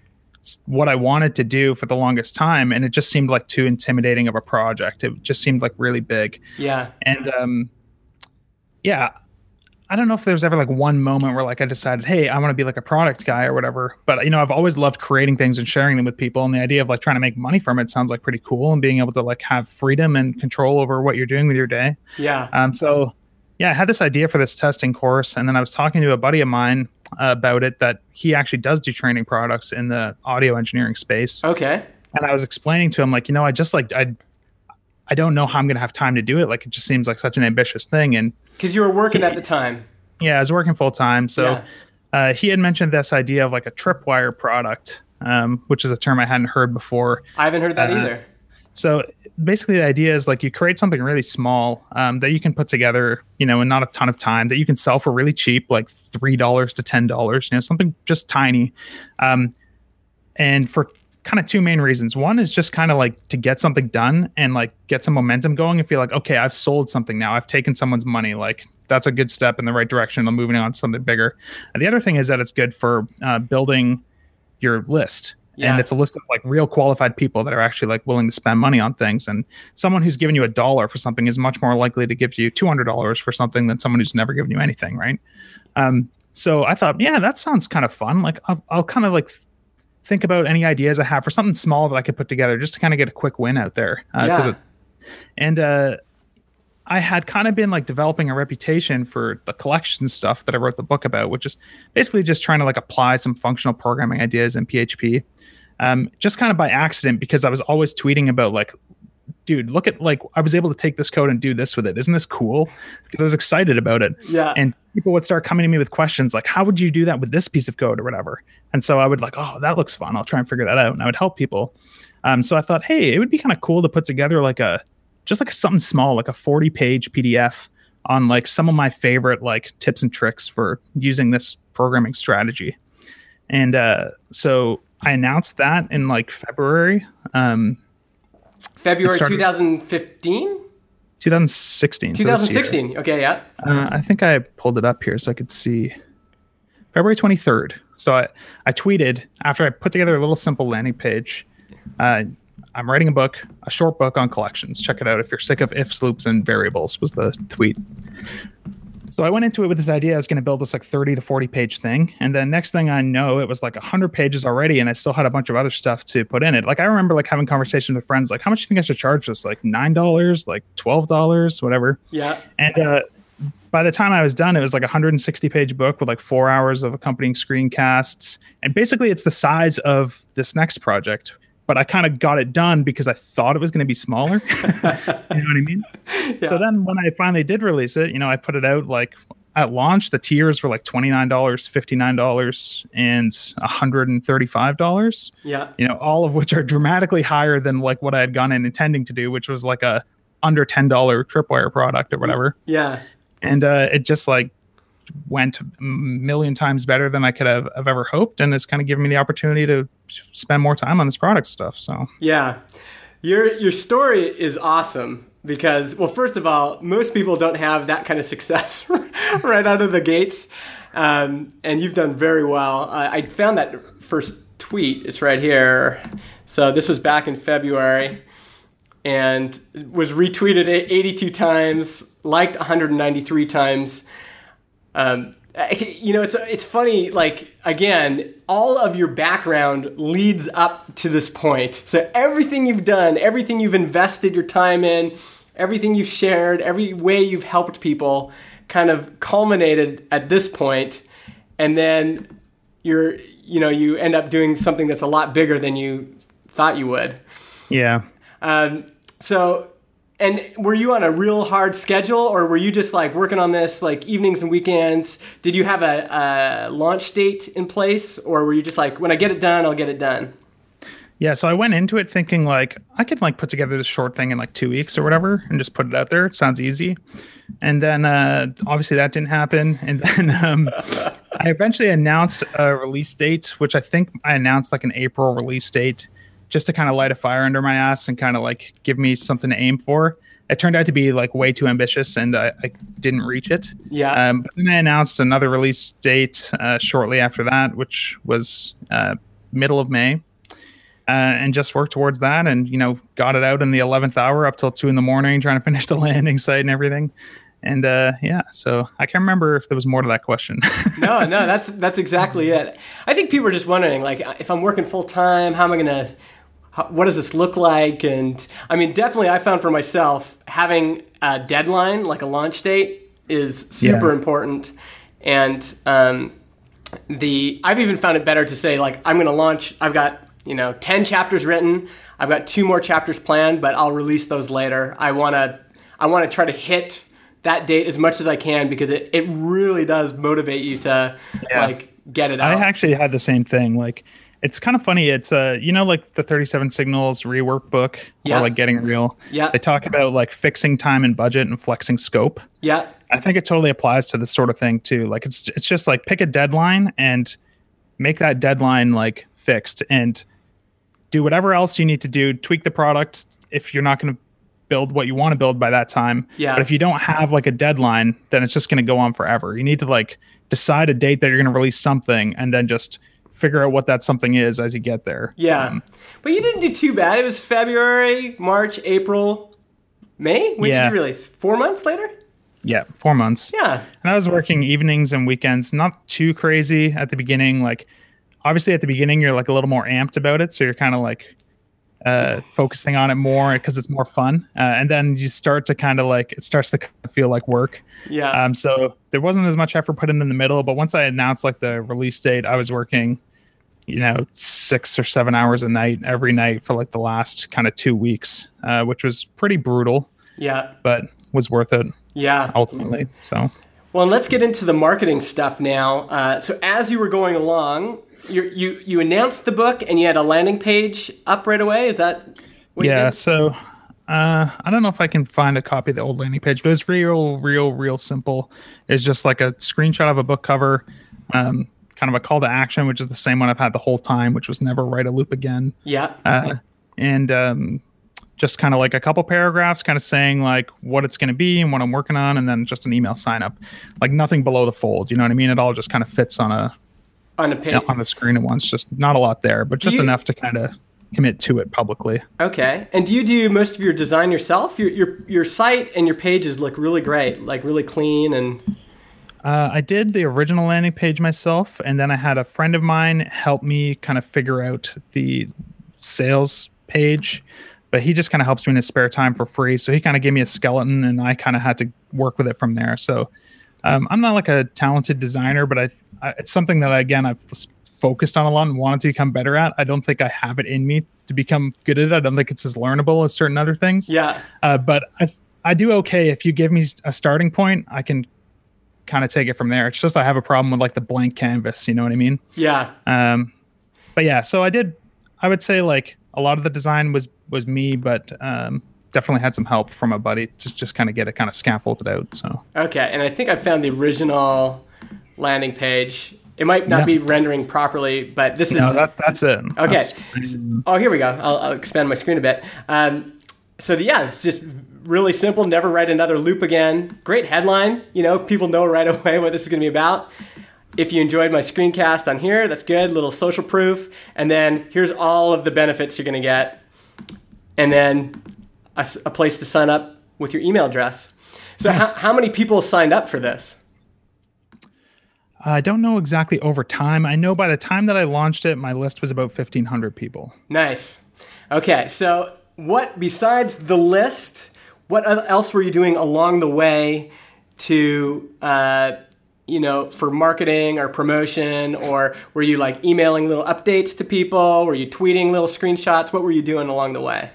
what I wanted to do for the longest time. And it just seemed like too intimidating of a project. It just seemed like really big. Yeah. And um, yeah, I don't know if there was ever like one moment where like I decided, hey, I want to be like a product guy or whatever. But, you know, I've always loved creating things and sharing them with people. And the idea of like trying to make money from it sounds like pretty cool, and being able to like have freedom and control over what you're doing with your day. Yeah. Um. So, yeah, I had this idea for this testing course. And then I was talking to a buddy of mine uh, about it, that he actually does do training products in the audio engineering space. Okay. And I was explaining to him, like, you know, I just like, I I don't know how I'm going to have time to do it. Like, it just seems like such an ambitious thing. And because you were working he, at the time. Yeah, I was working full time. So yeah. uh, he had mentioned this idea of like a tripwire product, um, which is a term I hadn't heard before. I haven't heard that uh, either. So basically the idea is like you create something really small um, that you can put together, you know, in not a ton of time, that you can sell for really cheap, like three dollars to ten dollars, you know, something just tiny. Um, and for kind of two main reasons. One is just kind of like to get something done and like get some momentum going and feel like, okay, I've sold something now. I've taken someone's money. Like that's a good step in the right direction. I'm moving on to something bigger. And the other thing is that it's good for uh, building your list. Yeah. And it's a list of like real qualified people that are actually like willing to spend money on things. And someone who's given you a dollar for something is much more likely to give you two hundred dollars for something than someone who's never given you anything. Right. Um, so I thought, yeah, that sounds kind of fun. Like I'll, I'll kind of like think about any ideas I have for something small that I could put together just to kind of get a quick win out there. Uh, yeah. 'cause it, and, uh, I had kind of been like developing a reputation for the collection stuff that I wrote the book about, which is basically just trying to like apply some functional programming ideas in P H P, um, just kind of by accident, because I was always tweeting about like, dude, look at like, I was able to take this code and do this with it. Isn't this cool? Because I was excited about it. Yeah. And people would start coming to me with questions like, how would you do that with this piece of code or whatever? And so I would like, oh, that looks fun. I'll try and figure that out. And I would help people. Um, so I thought, hey, it would be kind of cool to put together like a, just like something small, like a forty page P D F on like some of my favorite like tips and tricks for using this programming strategy. And uh, so I announced that in like February. Um, February twenty fifteen? twenty sixteen. twenty sixteen, so okay, yeah. Uh, I think I pulled it up here so I could see. February twenty-third. So I, I tweeted after I put together a little simple landing page. Uh, I'm writing a book, a short book on collections. Check it out if you're sick of ifs, loops, and variables was the tweet. So I went into it with this idea. I was going to build this like thirty to forty page thing. And then next thing I know, it was like one hundred pages already. And I still had a bunch of other stuff to put in it. Like I remember like having conversations with friends, like, how much do you think I should charge this? Like nine dollars, like twelve dollars, whatever. Yeah. And uh, by the time I was done, it was like a one hundred sixty page book with like four hours of accompanying screencasts. And basically it's the size of this next project. But I kind of got it done because I thought it was going to be smaller. You know what I mean? Yeah. So then when I finally did release it, you know, I put it out like at launch, the tiers were like twenty-nine dollars, fifty-nine dollars, and one hundred thirty-five dollars. Yeah. You know, all of which are dramatically higher than like what I had gone in intending to do, which was like a under ten dollars Tripwire product or whatever. Yeah. And uh, it just like went a million times better than I could have, have ever hoped. And it's kind of given me the opportunity to spend more time on this product stuff. So, yeah, your, your story is awesome because, well, first of all, most people don't have that kind of success right out of the gates. Um, and you've done very well. Uh, I found that first tweet. It's right here. So this was back in February and was retweeted eighty-two times, liked one hundred ninety-three times. Um, you know, it's, it's funny, like, again, all of your background leads up to this point. So everything you've done, everything you've invested your time in, everything you've shared, every way you've helped people kind of culminated at this point. And then you're, you know, you end up doing something that's a lot bigger than you thought you would. Yeah. Um, so... And were you on a real hard schedule or were you just like working on this like evenings and weekends? Did you have a, a launch date in place or were you just like, when I get it done, I'll get it done? Yeah. So I went into it thinking like I could like put together this short thing in like two weeks or whatever and just put it out there. It sounds easy. And then uh, obviously that didn't happen. And then um, I eventually announced a release date, which I think I announced like an April release date, just to kind of light a fire under my ass and kind of like give me something to aim for. It turned out to be like way too ambitious and I, I didn't reach it. Yeah. Um, but then I announced another release date uh, shortly after that, which was uh, middle of May, uh, and just worked towards that and, you know, got it out in the eleventh hour up till two in the morning, trying to finish the landing site and everything. And uh, yeah, so I can't remember if there was more to that question. no, no, that's, that's exactly it. I think people are just wondering, like, if I'm working full time, how am I going to, what does this look like? And I mean, definitely I found for myself having a deadline, like a launch date, is super yeah. important. And um, the I've even found it better to say, like, I'm going to launch. I've got, you know, ten chapters written. I've got two more chapters planned, but I'll release those later. I want to I want to try to hit that date as much as I can because it, it really does motivate you to, yeah. like, get it out. I actually had the same thing, like, it's kind of funny. It's, uh, you know, like the thirty-seven Signals rework book yeah. or like Getting Real. Yeah. They talk about like fixing time and budget and flexing scope. Yeah. I think it totally applies to this sort of thing too. Like it's it's just like pick a deadline and make that deadline like fixed and do whatever else you need to do, tweak the product if you're not going to build what you want to build by that time. Yeah. But if you don't have like a deadline, then it's just going to go on forever. You need to like decide a date that you're going to release something and then just figure out what that something is as you get there. Yeah. Um, but you didn't do too bad. It was February, March, April, May. When yeah. did you release? Four months later? Yeah, four months. Yeah. And I was working evenings and weekends, not too crazy at the beginning. Like, obviously, at the beginning, you're like a little more amped about it. So you're kind of like uh, focusing on it more because it's more fun. Uh, and then you start to kind of like, it starts to kind of feel like work. Yeah. Um. So there wasn't as much effort put in in the middle. But once I announced like the release date, I was working, you know, six or seven hours a night every night for like the last kind of two weeks, uh, which was pretty brutal. Yeah. But was worth it. Yeah. Ultimately. So, well, let's get into the marketing stuff now. Uh, so as you were going along, you you you announced the book and you had a landing page up right away. Is that what yeah, you did? So uh, I don't know if I can find a copy of the old landing page, but it's real, real, real simple. It's just like a screenshot of a book cover, um, kind of a call to action, which is the same one I've had the whole time, which was never write a loop again. Yeah. Uh, and um just kind of like a couple paragraphs kind of saying like what it's going to be and what I'm working on. And then just an email sign up, like nothing below the fold. You know what I mean? It all just kind of fits on a, on a page, you know, on the screen at once. Just not a lot there, but just you, enough to kind of commit to it publicly. Okay. And do you do most of your design yourself? Your, your, your site and your pages look really great, like really clean. And uh, I did the original landing page myself. And then I had a friend of mine help me kind of figure out the sales page, but he just kind of helps me in his spare time for free. So he kind of gave me a skeleton and I kind of had to work with it from there. So um, I'm not like a talented designer, but I, I it's something that, I, again, I've focused on a lot and wanted to become better at. I don't think I have it in me to become good at it. I don't think it's as learnable as certain other things. Yeah. Uh, but I, I do okay. If you give me a starting point, I can kind of take it from there. It's just I have a problem with like the blank canvas. You know what I mean? Yeah. Um, but yeah, so I did, I would say like, a lot of the design was was me, but um, definitely had some help from a buddy to just kind of get it kind of scaffolded out. So okay, and I think I found the original landing page. It might not yeah. be rendering properly, but this no, is... No, that, that's it. Okay. That's... Oh, here we go. I'll, I'll expand my screen a bit. Um, so the, yeah, it's just really simple. Never write another loop again. Great headline. You know, people know right away what this is going to be about. If you enjoyed my screencast on here, that's good. Little social proof. And then here's all of the benefits you're going to get. And then a, a place to sign up with your email address. So yeah. how, how many people signed up for this? I don't know exactly over time. I know by the time that I launched it, my list was about fifteen hundred people. Nice. Okay. So what, besides the list, what else were you doing along the way to... Uh, you know, for marketing or promotion? Or were you like emailing little updates to people? Were you tweeting little screenshots? What were you doing along the way?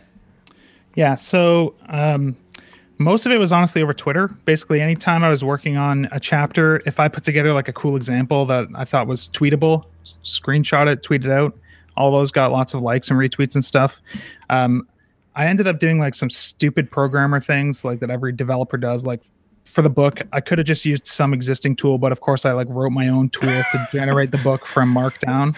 Yeah, so um, most of it was honestly over Twitter. Basically, anytime I was working on a chapter, if I put together like a cool example that I thought was tweetable, screenshot it, tweet it out. All those got lots of likes and retweets and stuff. Um, I ended up doing like some stupid programmer things like that every developer does, like for the book, I could have just used some existing tool, but of course I like wrote my own tool to generate the book from Markdown.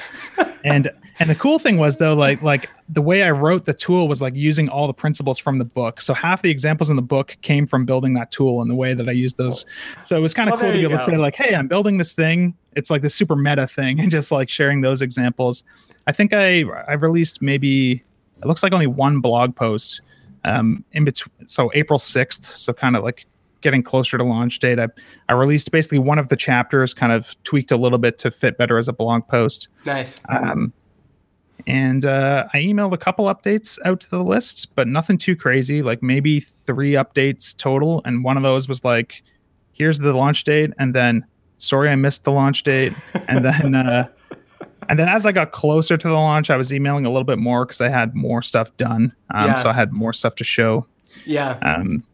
And and the cool thing was though, like like the way I wrote the tool was like using all the principles from the book. So half the examples in the book came from building that tool and the way that I used those. So it was kind of well, cool to be able go. to say like, hey, I'm building this thing. It's like this super meta thing, and just like sharing those examples. I think I I released maybe, it looks like only one blog post um, in between. So April sixth, so kind of like getting closer to launch date, I, I released basically one of the chapters, kind of tweaked a little bit to fit better as a blog post. Nice. Um, and uh, I emailed a couple updates out to the list, but nothing too crazy, like maybe three updates total. And one of those was like, here's the launch date. And then, sorry, I missed the launch date. And then, uh, and then as I got closer to the launch, I was emailing a little bit more because I had more stuff done. Um, yeah. So I had more stuff to show. Yeah. Um,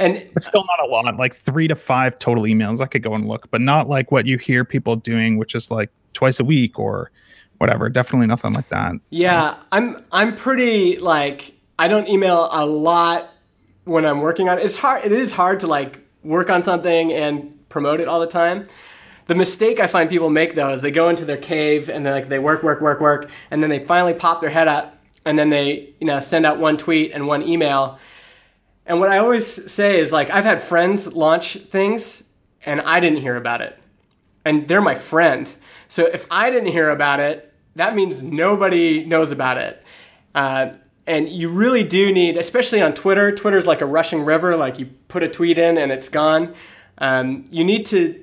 And it's still not a lot, like three to five total emails. I could go and look, but not like what you hear people doing, which is like twice a week or whatever. Definitely nothing like that. So. Yeah, I'm I'm pretty like, I don't email a lot when I'm working on it. It's hard. It is hard to like work on something and promote it all the time. The mistake I find people make though is they go into their cave and then like they work, work, work, work, and then they finally pop their head up. and then they, you know, send out one tweet and one email. And what I always say is, like, I've had friends launch things and I didn't hear about it. And they're my friend. So if I didn't hear about it, that means nobody knows about it. Uh, and you really do need, especially on Twitter, Twitter's like a rushing river, like you put a tweet in and it's gone. Um, you need to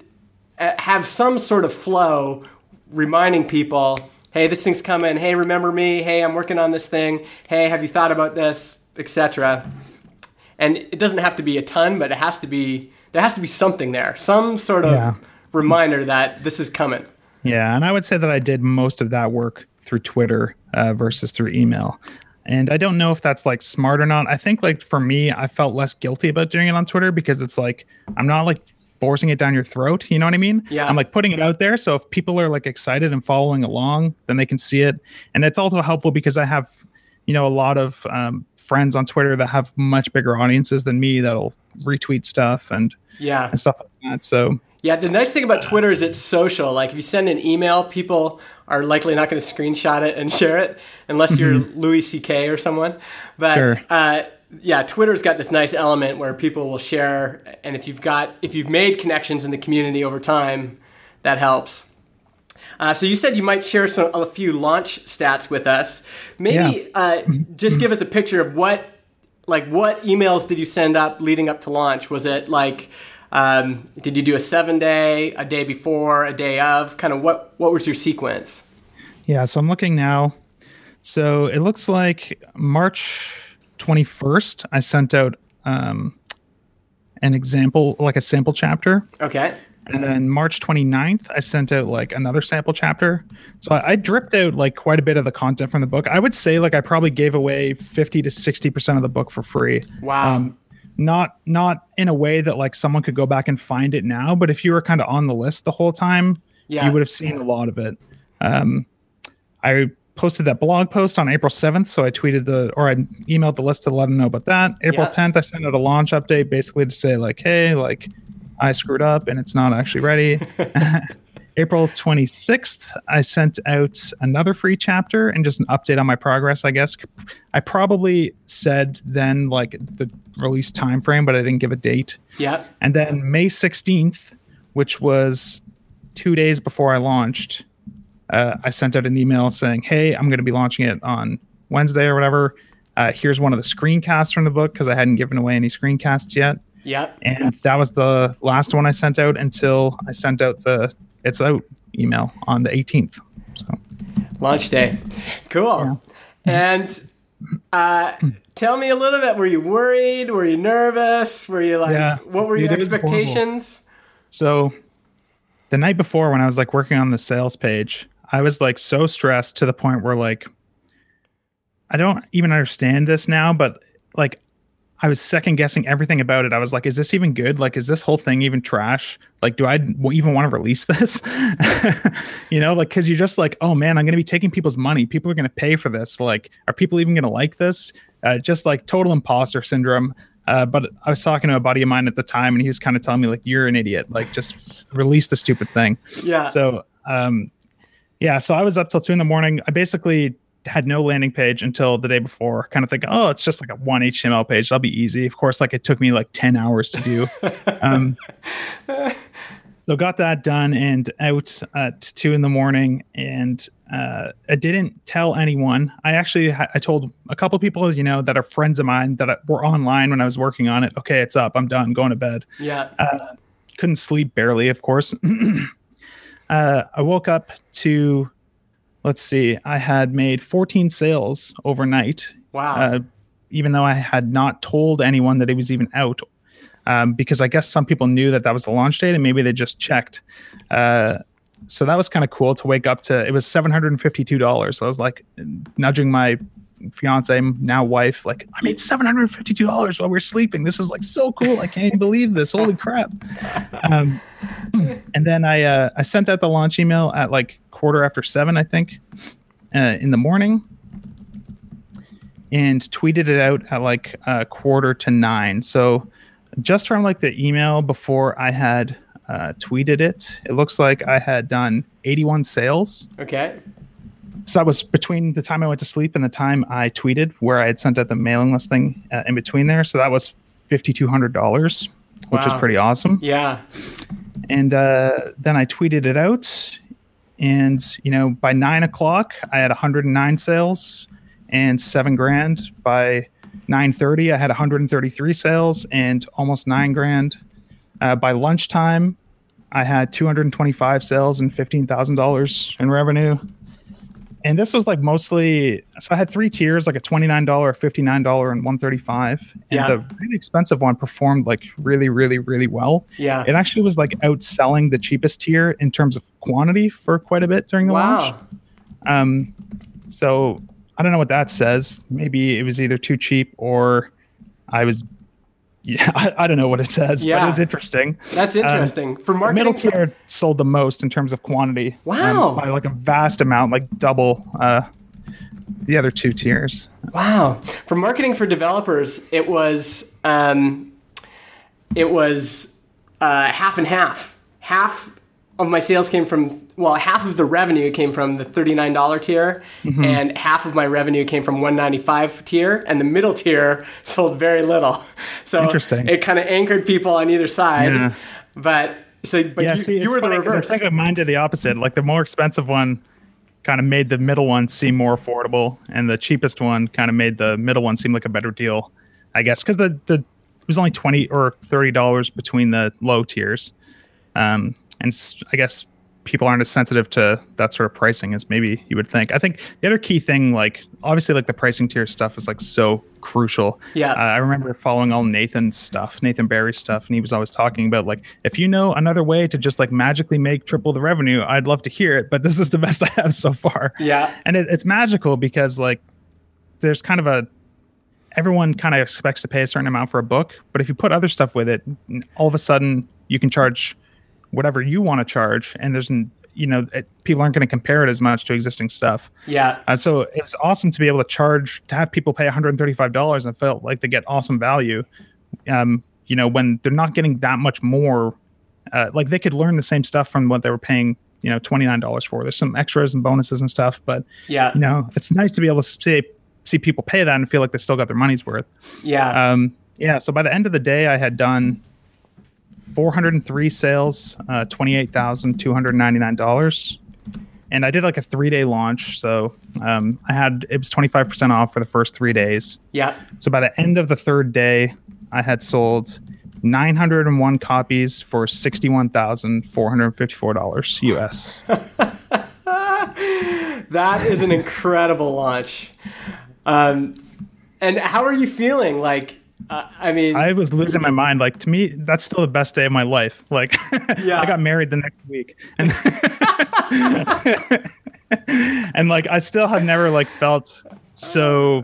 have some sort of flow reminding people, hey, this thing's coming. Hey, remember me. Hey, I'm working on this thing. Hey, have you thought about this, et cetera. And it doesn't have to be a ton, but it has to be, there has to be something there, some sort of yeah. reminder that this is coming. Yeah, and I would say that I did most of that work through Twitter uh, versus through email. And I don't know if that's like smart or not. I think like for me, I felt less guilty about doing it on Twitter because it's like, I'm not like forcing it down your throat. You know what I mean? Yeah. I'm like putting it out there. So if people are like excited and following along, then they can see it. And it's also helpful because I have, you know, a lot of um, friends on Twitter that have much bigger audiences than me that'll retweet stuff and yeah, and stuff like that. So yeah, the nice thing about Twitter is it's social. Like if you send an email, people are likely not going to screenshot it and share it unless you're Louis C K or someone. But sure. uh, yeah, Twitter's got this nice element where people will share, and if you've got if you've made connections in the community over time, that helps. Uh, so you said you might share some a few launch stats with us. Maybe yeah. uh, just give us a picture of what like what emails did you send up leading up to launch? Was it like Um, did you do a seven day, a day before, a day of? Kind of what, what was your sequence? Yeah, so I'm looking now. So it looks like March twenty-first, I sent out um, an example, like a sample chapter. Okay. And then March twenty-ninth, I sent out like another sample chapter. So I, I dripped out like quite a bit of the content from the book. I would say like I probably gave away fifty to sixty percent of the book for free. Wow. Um, Not not in a way that like someone could go back and find it now, but if you were kind of on the list the whole time, yeah. you would have seen a lot of it. Um, I posted that blog post on April seventh, so I tweeted the or I emailed the list to let them know about that. April yeah. tenth, I sent out a launch update basically to say like, hey, like I screwed up and it's not actually ready. April twenty-sixth, I sent out another free chapter and just an update on my progress, I guess. I probably said then like the release time frame, but I didn't give a date. Yeah. And then May sixteenth, which was two days before I launched, uh, I sent out an email saying, hey, I'm going to be launching it on Wednesday or whatever. Uh, here's one of the screencasts from the book because I hadn't given away any screencasts yet. Yeah. And that was the last one I sent out until I sent out the It's out email on the eighteenth. So launch day. Cool. Yeah. And uh, tell me a little bit. Were you worried? Were you nervous? Were you like, yeah. what were your it expectations? So the night before when I was like working on the sales page, I was like so stressed to the point where like, I don't even understand this now, but like, I was second guessing everything about it. I was like, is this even good? Like, is this whole thing even trash? Like, do I even want to release this? You know, like, cause you're just like, oh man, I'm going to be taking people's money. People are going to pay for this. Like, are people even going to like this? Uh, just like total imposter syndrome. Uh, but I was talking to a buddy of mine at the time and he was kind of telling me like, you're an idiot. Like just release the stupid thing. Yeah. So, um, yeah. So I was up till two in the morning. I basically had no landing page until the day before, kind of thinking, oh, it's just like a one H T M L page. That'll be easy. Of course, like it took me like ten hours to do. um, so got that done and out at two in the morning. And uh, I didn't tell anyone. I actually, I told a couple people, you know, that are friends of mine that were online when I was working on it. Okay, it's up. I'm done. Going to bed. Yeah. Uh, couldn't sleep barely, of course. uh, I woke up to... Let's see, I had made fourteen sales overnight. Wow. Uh, even though I had not told anyone that it was even out. Um, because I guess some people knew that that was the launch date and maybe they just checked. Uh, so that was kind of cool to wake up to. It was seven hundred fifty-two dollars. So I was like nudging my fiance, now wife, like, I made seven hundred fifty-two dollars while we we're sleeping. This is like so cool. I can't even believe this. Holy crap. Um, and then I uh, I sent out the launch email at like quarter after seven, I think, uh, in the morning, and tweeted it out at like uh, quarter to nine. So just from like the email before I had uh, tweeted it, it looks like I had done eighty-one sales. Okay. So that was between the time I went to sleep and the time I tweeted, where I had sent out the mailing list thing uh, in between there. So that was five thousand two hundred dollars, which wow. is pretty awesome. Yeah. And uh, then I tweeted it out. And, you know, by nine o'clock, I had one hundred nine sales and seven grand. By nine thirty, I had one hundred thirty-three sales and almost nine grand. Uh, by lunchtime, I had two hundred twenty-five sales and fifteen thousand dollars in revenue. And this was like mostly, so I had three tiers, like a twenty-nine dollars, fifty-nine dollars, and one hundred thirty-five dollars. Yeah. And the really expensive one performed like really, really, really well. Yeah. It actually was like outselling the cheapest tier in terms of quantity for quite a bit during the wow. launch. Um, so I don't know what that says. Maybe it was either too cheap or I was, yeah, I, I don't know what it says, yeah. but it was interesting. That's interesting. Um, for marketing, middle tier sold the most in terms of quantity. Wow. Um, by like a vast amount, like double uh, the other two tiers. Wow. For marketing for developers, it was um, it was uh, half and half. Half of my sales came from, well, half of the revenue came from the thirty-nine dollars tier, mm-hmm. and half of my revenue came from one hundred ninety-five dollars tier, and the middle tier sold very little. So interesting. It kind of anchored people on either side. Yeah. But so but yeah, you, see, you were the reverse. I think I mine did the opposite. Like the more expensive one kind of made the middle one seem more affordable, and the cheapest one kind of made the middle one seem like a better deal, I guess, because the, the it was only twenty dollars or thirty dollars between the low tiers. Um And I guess people aren't as sensitive to that sort of pricing as maybe you would think. I think the other key thing, like obviously like the pricing tier stuff is like so crucial. Yeah. Uh, I remember following all Nathan's stuff, Nathan Barry stuff. And he was always talking about like, if you know another way to just like magically make triple the revenue, I'd love to hear it, but this is the best I have so far. Yeah. And it, it's magical because like there's kind of a, everyone kind of expects to pay a certain amount for a book, but if you put other stuff with it, all of a sudden you can charge whatever you want to charge, and there's, you know, it, people aren't going to compare it as much to existing stuff. Yeah. Uh, so it was awesome to be able to charge, to have people pay one hundred thirty-five dollars and felt like they get awesome value. Um, you know, when they're not getting that much more, uh, like they could learn the same stuff from what they were paying, you know, twenty-nine dollars for. There's some extras and bonuses and stuff, but yeah, you know, it's nice to be able to see, see people pay that and feel like they still got their money's worth. Yeah. Um, yeah. So by the end of the day, I had done four hundred three sales, uh, twenty-eight thousand two hundred ninety-nine dollars. And I did like a three day launch. So um, I had, it was twenty-five percent off for the first three days. Yeah. So by the end of the third day, I had sold nine hundred one copies for sixty-one thousand four hundred fifty-four dollars U S. That is an incredible launch. Um, and how are you feeling? Like, Uh, I mean, I was losing my mind. Like, to me, that's still the best day of my life. Like, yeah. I got married the next week, and and like, I still have never like felt so.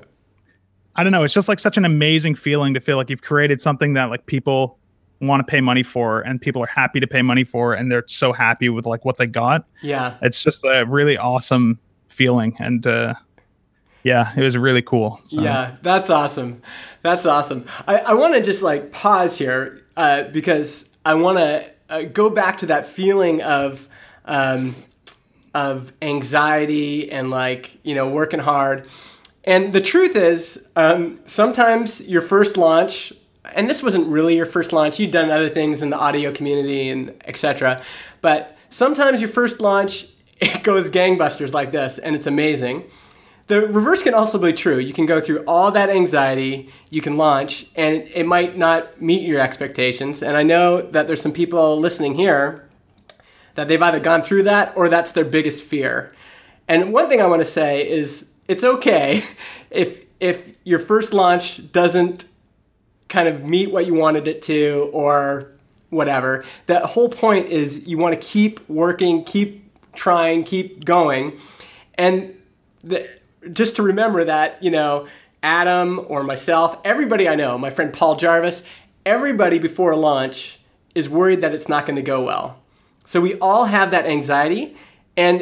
I don't know. It's just like such an amazing feeling to feel like you've created something that like people want to pay money for, and people are happy to pay money for, and they're so happy with like what they got. Yeah, it's just a really awesome feeling, and. uh Yeah, it was really cool. So. Yeah, that's awesome. That's awesome. I, I want to just like pause here uh, because I want to uh, go back to that feeling of um, of anxiety and like, you know, working hard. And the truth is, um, sometimes your first launch, and this wasn't really your first launch. You'd done other things in the audio community and et cetera. But sometimes your first launch, it goes gangbusters like this, and it's amazing. The reverse can also be true. You can go through all that anxiety, you can launch, and it might not meet your expectations. And I know that there's some people listening here that they've either gone through that or that's their biggest fear. And one thing I want to say is it's okay if if your first launch doesn't kind of meet what you wanted it to or whatever. The whole point is you want to keep working, keep trying, keep going. And the just to remember that, you know, Adam or myself, everybody I know, my friend Paul Jarvis, everybody before launch is worried that it's not going to go well. So we all have that anxiety, and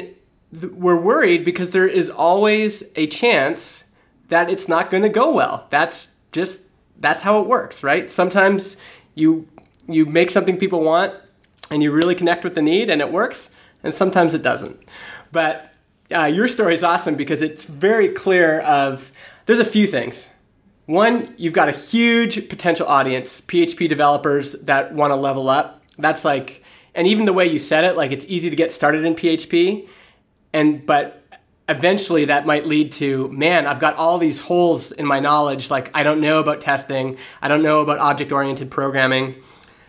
th- we're worried because there is always a chance that it's not going to go well. That's just, that's how it works, right? Sometimes you you make something people want and you really connect with the need and it works, and sometimes it doesn't. But uh, your story is awesome because it's very clear of, there's a few things. One, you've got a huge potential audience, P H P developers that want to level up. That's like, and even the way you said it, like it's easy to get started in P H P. And, but eventually that might lead to, man, I've got all these holes in my knowledge. Like I don't know about testing. I don't know about object-oriented programming.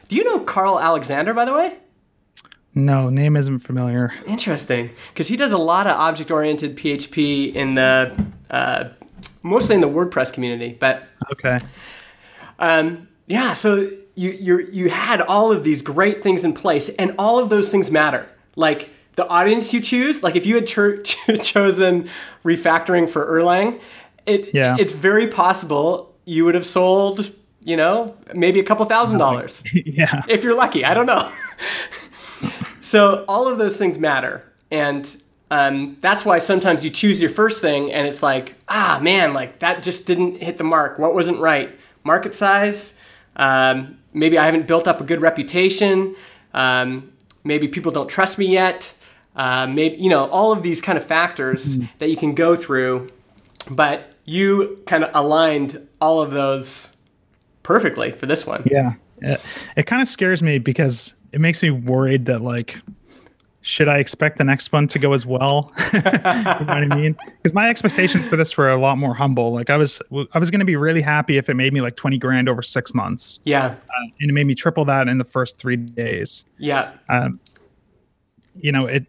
Do you know Carl Alexander, by the way? No, name isn't familiar. Interesting. Because he does a lot of object-oriented P H P in the... Uh, mostly in the WordPress community, but okay, um, yeah. So you you you had all of these great things in place, and all of those things matter. Like the audience you choose. Like if you had cho- chosen refactoring for Erlang, it yeah. it's very possible you would have sold, you know, maybe a couple thousand dollars. Yeah, if you're lucky. I don't know. So all of those things matter, and. Um, that's why sometimes you choose your first thing and it's like, ah, man, like that just didn't hit the mark. What wasn't right? Market size. Um, maybe I haven't built up a good reputation. Um, maybe people don't trust me yet. Uh, maybe, you know, all of these kind of factors mm. that you can go through, but you kind of aligned all of those perfectly for this one. Yeah. It, it kind of scares me because it makes me worried that like, should I expect the next one to go as well? You know what I mean? Because my expectations for this were a lot more humble. Like I was, I was going to be really happy if it made me like twenty grand over six months. Yeah, uh, and it made me triple that in the first three days. Yeah, um, you know it.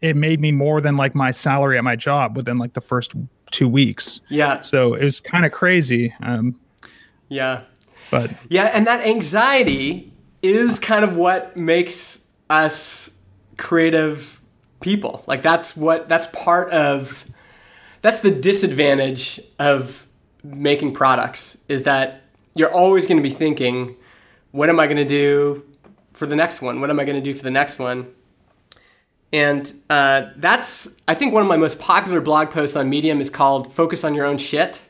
It made me more than like my salary at my job within like the first two weeks. Yeah, so it was kind of crazy. Um, yeah, but yeah, and that anxiety is kind of what makes us creative people. Like that's what that's part of that's the disadvantage of making products, is that you're always going to be thinking, what am I going to do for the next one? What am I going to do for the next one? And uh, that's I think one of my most popular blog posts on Medium is called Focus on Your Own Shit.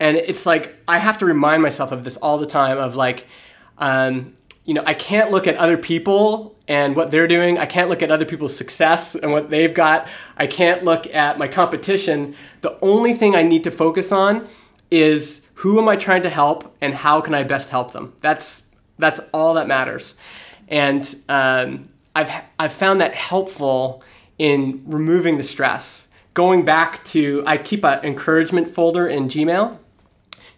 And it's like I have to remind myself of this all the time of like um you know, I can't look at other people and what they're doing. I can't look at other people's success and what they've got. I can't look at my competition. The only thing I need to focus on is who am I trying to help and how can I best help them? That's that's all that matters. And um, I've I've found that helpful in removing the stress. Going back to, I keep an encouragement folder in Gmail,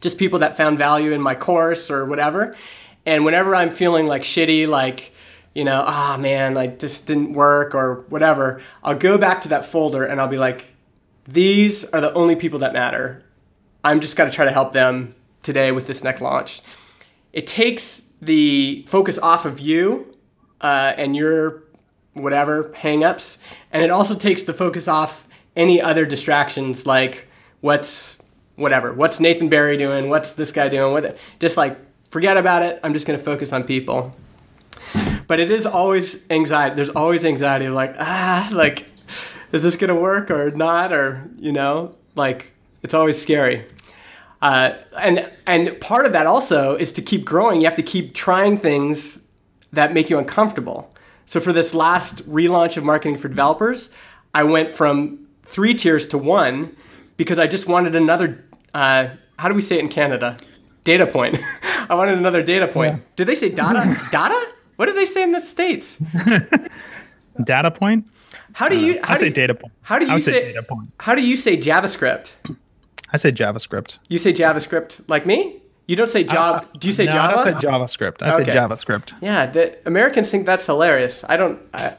just people that found value in my course or whatever. And whenever I'm feeling like shitty, like, you know, ah, oh, man, like this didn't work or whatever, I'll go back to that folder and I'll be like, these are the only people that matter. I'm just going to try to help them today with this next launch. It takes the focus off of you uh, and your whatever hang-ups. And it also takes the focus off any other distractions, like what's whatever, what's Nathan Barry doing? What's this guy doing? What, just like, forget about it. I'm just going to focus on people. But it is always anxiety. There's always anxiety like, ah, like, is this going to work or not? Or, you know, like, it's always scary. Uh, and and part of that also is to keep growing. You have to keep trying things that make you uncomfortable. So for this last relaunch of Marketing for Developers, I went from three tiers to one because I just wanted another, uh, how do we say it in Canada? Data point. I wanted another data point. Yeah. Did they say data? Data? What do they say in the States? Data point? How do you? How I do say you, data point. How do you say, say data point? How do you say JavaScript? I say JavaScript. You say JavaScript like me? You don't say Java. Uh, do you say no, Java? I say JavaScript. I okay. say JavaScript. Yeah, the Americans think that's hilarious. I don't. I,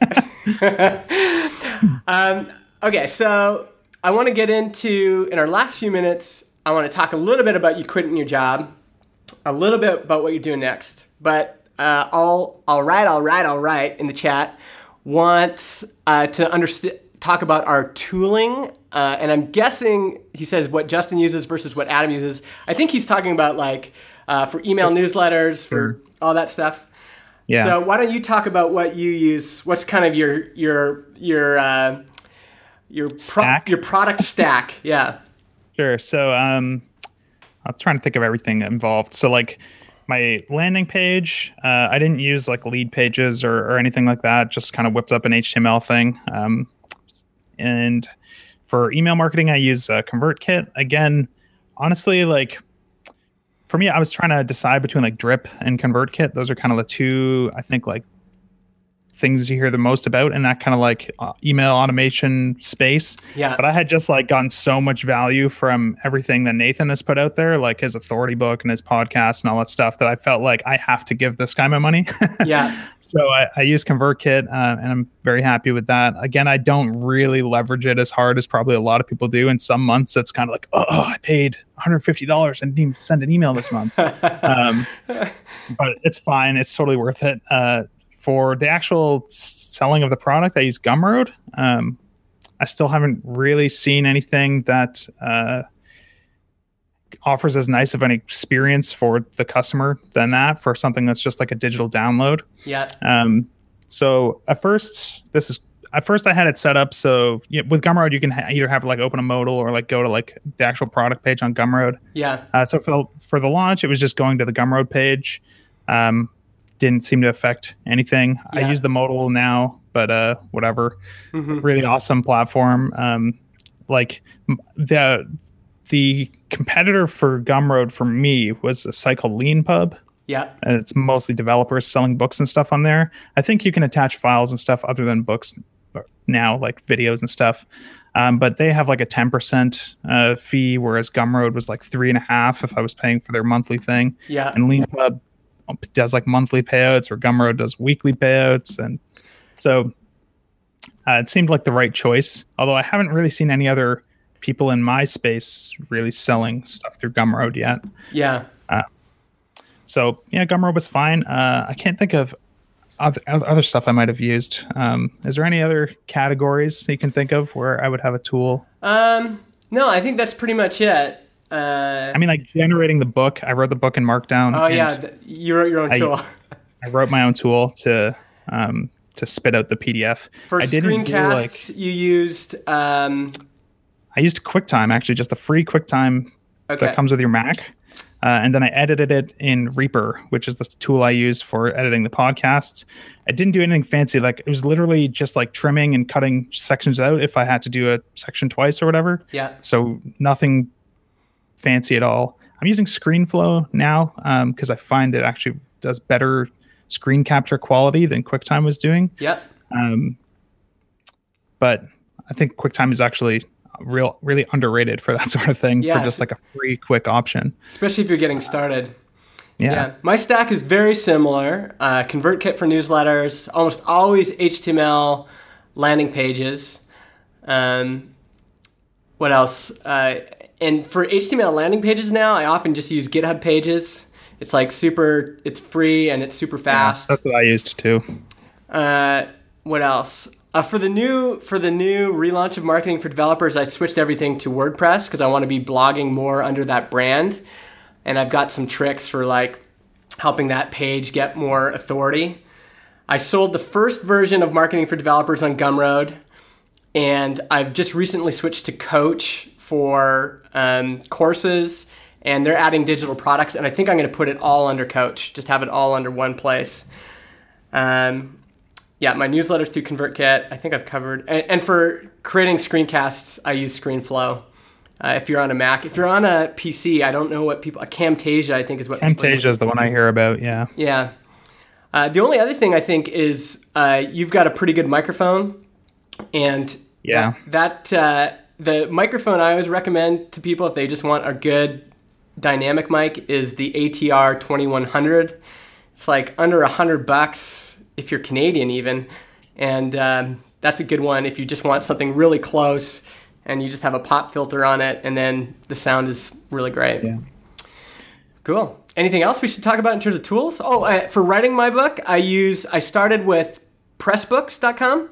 um, okay, so I want to get into in our last few minutes. I want to talk a little bit about you quitting your job, a little bit about what you're doing next. But uh, I'll, all right, all right, all right, in the chat, wants uh, to underst- talk about our tooling. Uh, and I'm guessing he says what Justin uses versus what Adam uses. I think he's talking about like uh, for email newsletters, for all that stuff. Yeah. So why don't you talk about what you use? What's kind of your your your uh, your pro- your product stack? Yeah. Sure. So um, I'm trying to think of everything involved. So like my landing page, uh, I didn't use like lead pages or, or anything like that. Just kind of whipped up an H T M L thing. Um, And for email marketing, I use uh, ConvertKit. Again, honestly, like for me, I was trying to decide between like Drip and ConvertKit. Those are kind of the two, I think, like things you hear the most about in that kind of like uh, email automation space. Yeah. But I had just like gotten so much value from everything that Nathan has put out there, like his authority book and his podcast and all that stuff, that I felt like I have to give this guy my money. Yeah. So I, I use ConvertKit uh, and I'm very happy with that. Again, I don't really leverage it as hard as probably a lot of people do. In some months, it's kind of like, oh, I paid one hundred fifty dollars and didn't even send an email this month. um, but it's fine. It's totally worth it. Uh, For the actual selling of the product, I use Gumroad. Um, I still haven't really seen anything that uh, offers as nice of an experience for the customer than that for something that's just like a digital download. Yeah. Um, so at first, this is at first I had it set up so you know, with Gumroad you can ha- either have like open a modal or like go to like the actual product page on Gumroad. Yeah. Uh, so for the, for the launch, it was just going to the Gumroad page. Um, didn't seem to affect anything. Yeah. I use the modal now, but uh, whatever. Mm-hmm. Really awesome platform. Um, like the the competitor for Gumroad for me was a site called Leanpub. Yeah, and it's mostly developers selling books and stuff on there. I think you can attach files and stuff other than books now, like videos and stuff. Um, but they have like a ten percent uh, fee, whereas Gumroad was like three and a half if I was paying for their monthly thing. Yeah, and Leanpub does like monthly payouts, or Gumroad does weekly payouts. And so uh, it seemed like the right choice. Although I haven't really seen any other people in my space really selling stuff through Gumroad yet. Yeah. Uh, so yeah, Gumroad was fine. Uh, I can't think of other, other stuff I might've used. Um, is there any other categories you can think of where I would have a tool? Um, no, I think that's pretty much it. Uh, I mean, like generating the book. I wrote the book in Markdown. Oh yeah, you wrote your own tool. I, I wrote my own tool to um, to spit out the P D F. For I didn't screencasts, do like, you used. Um, I used QuickTime actually, just the free QuickTime okay. that comes with your Mac, uh, and then I edited it in Reaper, which is the tool I use for editing the podcasts. I didn't do anything fancy. Like it was literally just like trimming and cutting sections out if I had to do a section twice or whatever. Yeah. So nothing fancy at all. I'm using ScreenFlow now um because I find it actually does better screen capture quality than QuickTime was doing. Yeah. Um, but I think QuickTime is actually real, really underrated for that sort of thing. Yeah, for just like a free, quick option. Especially if you're getting started. Yeah. yeah. My stack is very similar. Uh, ConvertKit for newsletters, almost always H T M L landing pages. Um, what else? Uh, And for H T M L landing pages now, I often just use GitHub Pages. It's like super, it's free and it's super fast. Yeah, that's what I used too. Uh, what else? Uh, for the new for the new relaunch of Marketing for Developers, I switched everything to WordPress because I want to be blogging more under that brand. And I've got some tricks for like helping that page get more authority. I sold the first version of Marketing for Developers on Gumroad. And I've just recently switched to Coach for um, courses, and they're adding digital products, and I think I'm going to put it all under Coach, just have it all under one place. Um, yeah, my newsletters through ConvertKit, I think I've covered. And, and for creating screencasts, I use ScreenFlow. Uh, if you're on a Mac, if you're on a P C, I don't know what people. Camtasia, I think, is what. Camtasia is the one I hear about. Yeah. Yeah. Uh, the only other thing I think is uh, you've got a pretty good microphone, and yeah, that. that uh, The microphone I always recommend to people if they just want a good dynamic mic is the A T R twenty-one hundred. It's like under a hundred bucks if you're Canadian even, and um, that's a good one if you just want something really close and you just have a pop filter on it, and then the sound is really great. Yeah. Cool. Anything else we should talk about in terms of tools? Oh, I, for writing my book, I use I started with pressbooks dot com.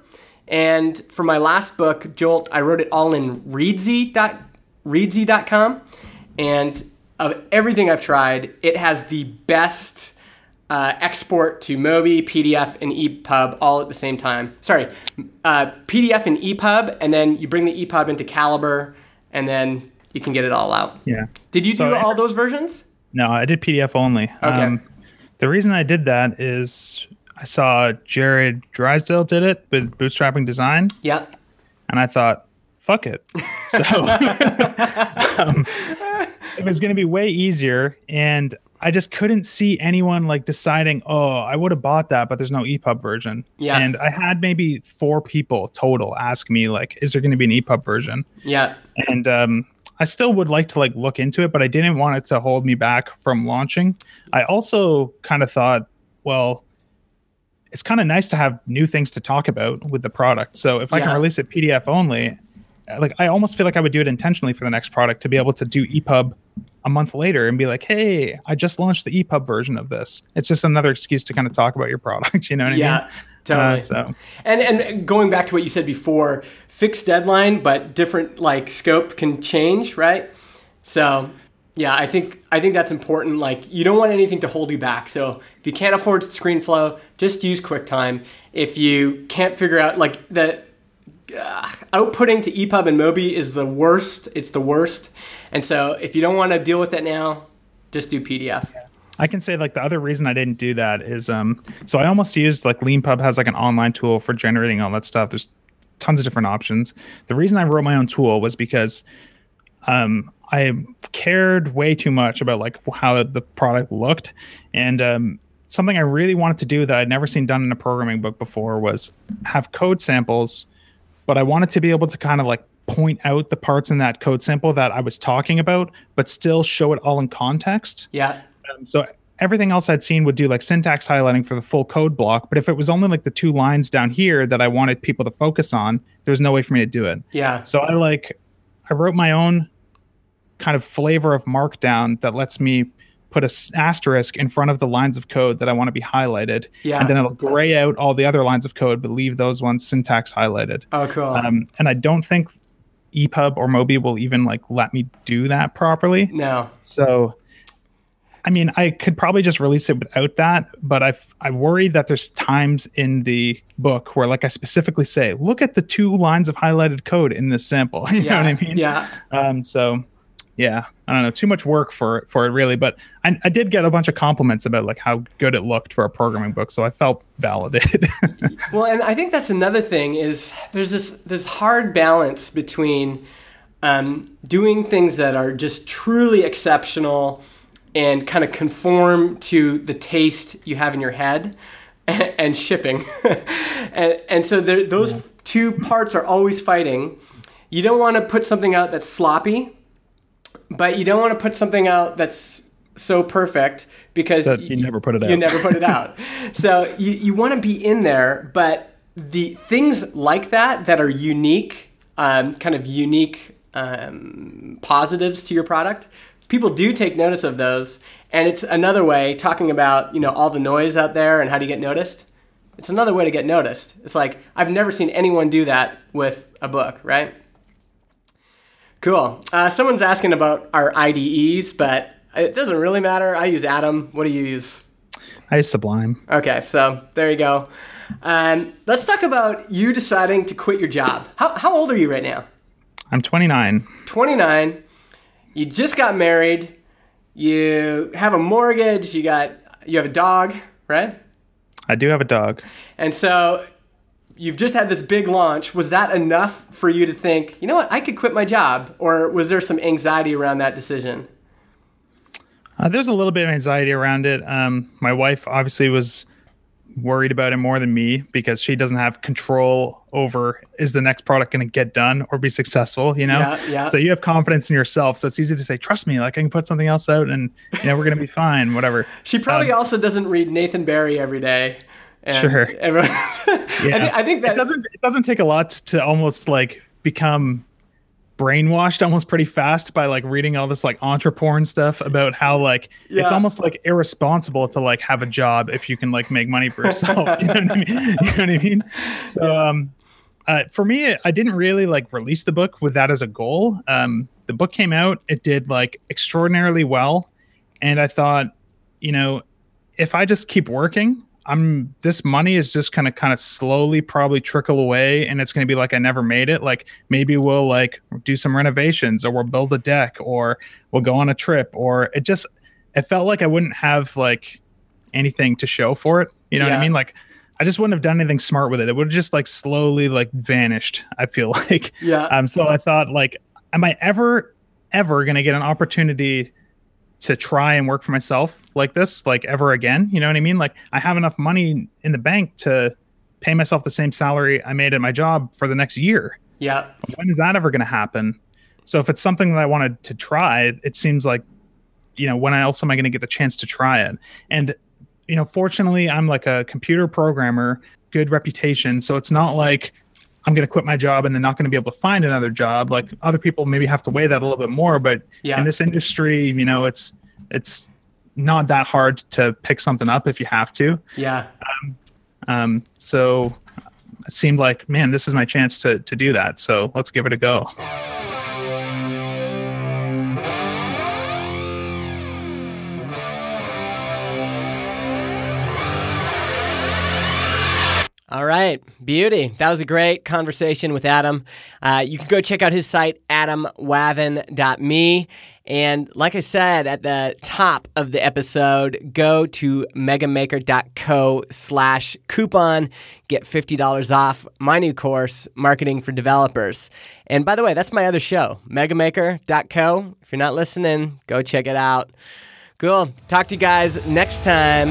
And for my last book, Jolt, I wrote it all in readzy dot com. And of everything I've tried, it has the best uh, export to Mobi, P D F, and E P U B all at the same time. Sorry, uh, P D F and E P U B, and then you bring the E P U B into Caliber, and then you can get it all out. Yeah. Did you do so, all those versions? No, I did P D F only. Okay. Um, the reason I did that is I saw Jared Drysdale did it with Bootstrapping Design. Yeah. And I thought, fuck it. So um, it was going to be way easier. And I just couldn't see anyone like deciding, oh, I would have bought that, but there's no E P U B version. Yeah. And I had maybe four people total ask me, like, is there going to be an E P U B version? Yeah. And um, I still would like to like look into it, but I didn't want it to hold me back from launching. I also kind of thought, well, it's kind of nice to have new things to talk about with the product. So if I yeah. can release it P D F only, like I almost feel like I would do it intentionally for the next product to be able to do E P U B a month later and be like, hey, I just launched the E P U B version of this. It's just another excuse to kind of talk about your product. You know what yeah, I mean? Yeah, totally. Uh, so. And and going back to what you said before, fixed deadline, but different like scope can change, right? So yeah, I think I think that's important. Like you don't want anything to hold you back. So if you can't afford ScreenFlow, just use QuickTime. If you can't figure out like the uh, outputting to E P U B and Mobi is the worst. It's the worst. And so if you don't want to deal with that now, just do P D F. I can say like the other reason I didn't do that is um so I almost used like Leanpub has like an online tool for generating all that stuff. There's tons of different options. The reason I wrote my own tool was because um I cared way too much about like how the product looked. And um something I really wanted to do that I'd never seen done in a programming book before was have code samples, but I wanted to be able to kind of like point out the parts in that code sample that I was talking about, but still show it all in context. Yeah. Um, so everything else I'd seen would do like syntax highlighting for the full code block. But if it was only like the two lines down here that I wanted people to focus on, there was no way for me to do it. Yeah. So I like, I wrote my own kind of flavor of Markdown that lets me put an asterisk in front of the lines of code that I want to be highlighted. Yeah. And then it'll gray out all the other lines of code, but leave those ones syntax highlighted. Oh, cool. Um, and I don't think E P U B or Mobi will even like let me do that properly. No. So, I mean, I could probably just release it without that, but I I worry that there's times in the book where like I specifically say, look at the two lines of highlighted code in this sample. You yeah. know what I mean? Yeah. Um. So, yeah, I don't know. Too much work for for it really, but I I did get a bunch of compliments about like how good it looked for a programming book, so I felt validated. Well, and I think that's another thing is there's this this hard balance between um, doing things that are just truly exceptional and kind of conform to the taste you have in your head and, and shipping, and and so there, those yeah. two parts are always fighting. You don't want to put something out that's sloppy. But you don't want to put something out that's so perfect because that you, you never put it out. You never put it out. So you, you want to be in there, but the things like that that are unique, um, kind of unique um, positives to your product, people do take notice of those. And it's another way, talking about you know all the noise out there and how do you get noticed, it's another way to get noticed. It's like, I've never seen anyone do that with a book, right? Cool. Uh, someone's asking about our I D Es, but it doesn't really matter. I use Atom. What do you use? I use Sublime. Okay, so there you go. Um, let's talk about you deciding to quit your job. How how old are you right now? I'm twenty-nine. twenty-nine. You just got married. You have a mortgage. You got you have a dog, right? I do have a dog. And so you've just had this big launch. Was that enough for you to think, you know what, I could quit my job? Or was there some anxiety around that decision? Uh, there's a little bit of anxiety around it. Um, my wife obviously was worried about it more than me because she doesn't have control over is the next product going to get done or be successful, you know? Yeah, yeah. So you have confidence in yourself. So it's easy to say, trust me, like I can put something else out and you know we're going to be fine, whatever. She probably um, also doesn't read Nathan Barry every day. And sure. Everyone, yeah. I, th- I think that it doesn't it doesn't take a lot to almost like become brainwashed almost pretty fast by like reading all this like entre porn stuff about how like yeah. it's almost like irresponsible to like have a job if you can like make money for yourself. You know what I mean? You know what I mean? So yeah. um uh for me, I didn't really like release the book with that as a goal. Um the book came out, it did like extraordinarily well, and I thought, you know, if I just keep working, I'm this money is just going to kind of slowly probably trickle away, and it's going to be like I never made it. Like maybe we'll like do some renovations, or we'll build a deck, or we'll go on a trip, or it just it felt like I wouldn't have like anything to show for it. You know yeah. what I mean? Like I just wouldn't have done anything smart with it. It would have just like slowly like vanished, I feel like. Yeah. Um, so I thought, like, am I ever, ever going to get an opportunity to try and work for myself like this, like ever again? You know what I mean? Like, I have enough money in the bank to pay myself the same salary I made at my job for the next year. Yeah. When is that ever going to happen? So if it's something that I wanted to try, it seems like, you know, when else am I going to get the chance to try it? And, you know, fortunately, I'm like a computer programmer, good reputation. So it's not like I'm going to quit my job and then not going to be able to find another job. Like, other people maybe have to weigh that a little bit more. But yeah. In this industry, you know, it's it's not that hard to pick something up if you have to. Yeah. Um, um, so it seemed like, man, this is my chance to to do that. So let's give it a go. All right. Beauty. That was a great conversation with Adam. Uh, you can go check out his site, adam wathan dot me. And like I said at the top of the episode, go to megamaker.co slash coupon, get fifty dollars off my new course, Marketing for Developers. And by the way, that's my other show, megamaker dot co. If you're not listening, go check it out. Cool. Talk to you guys next time.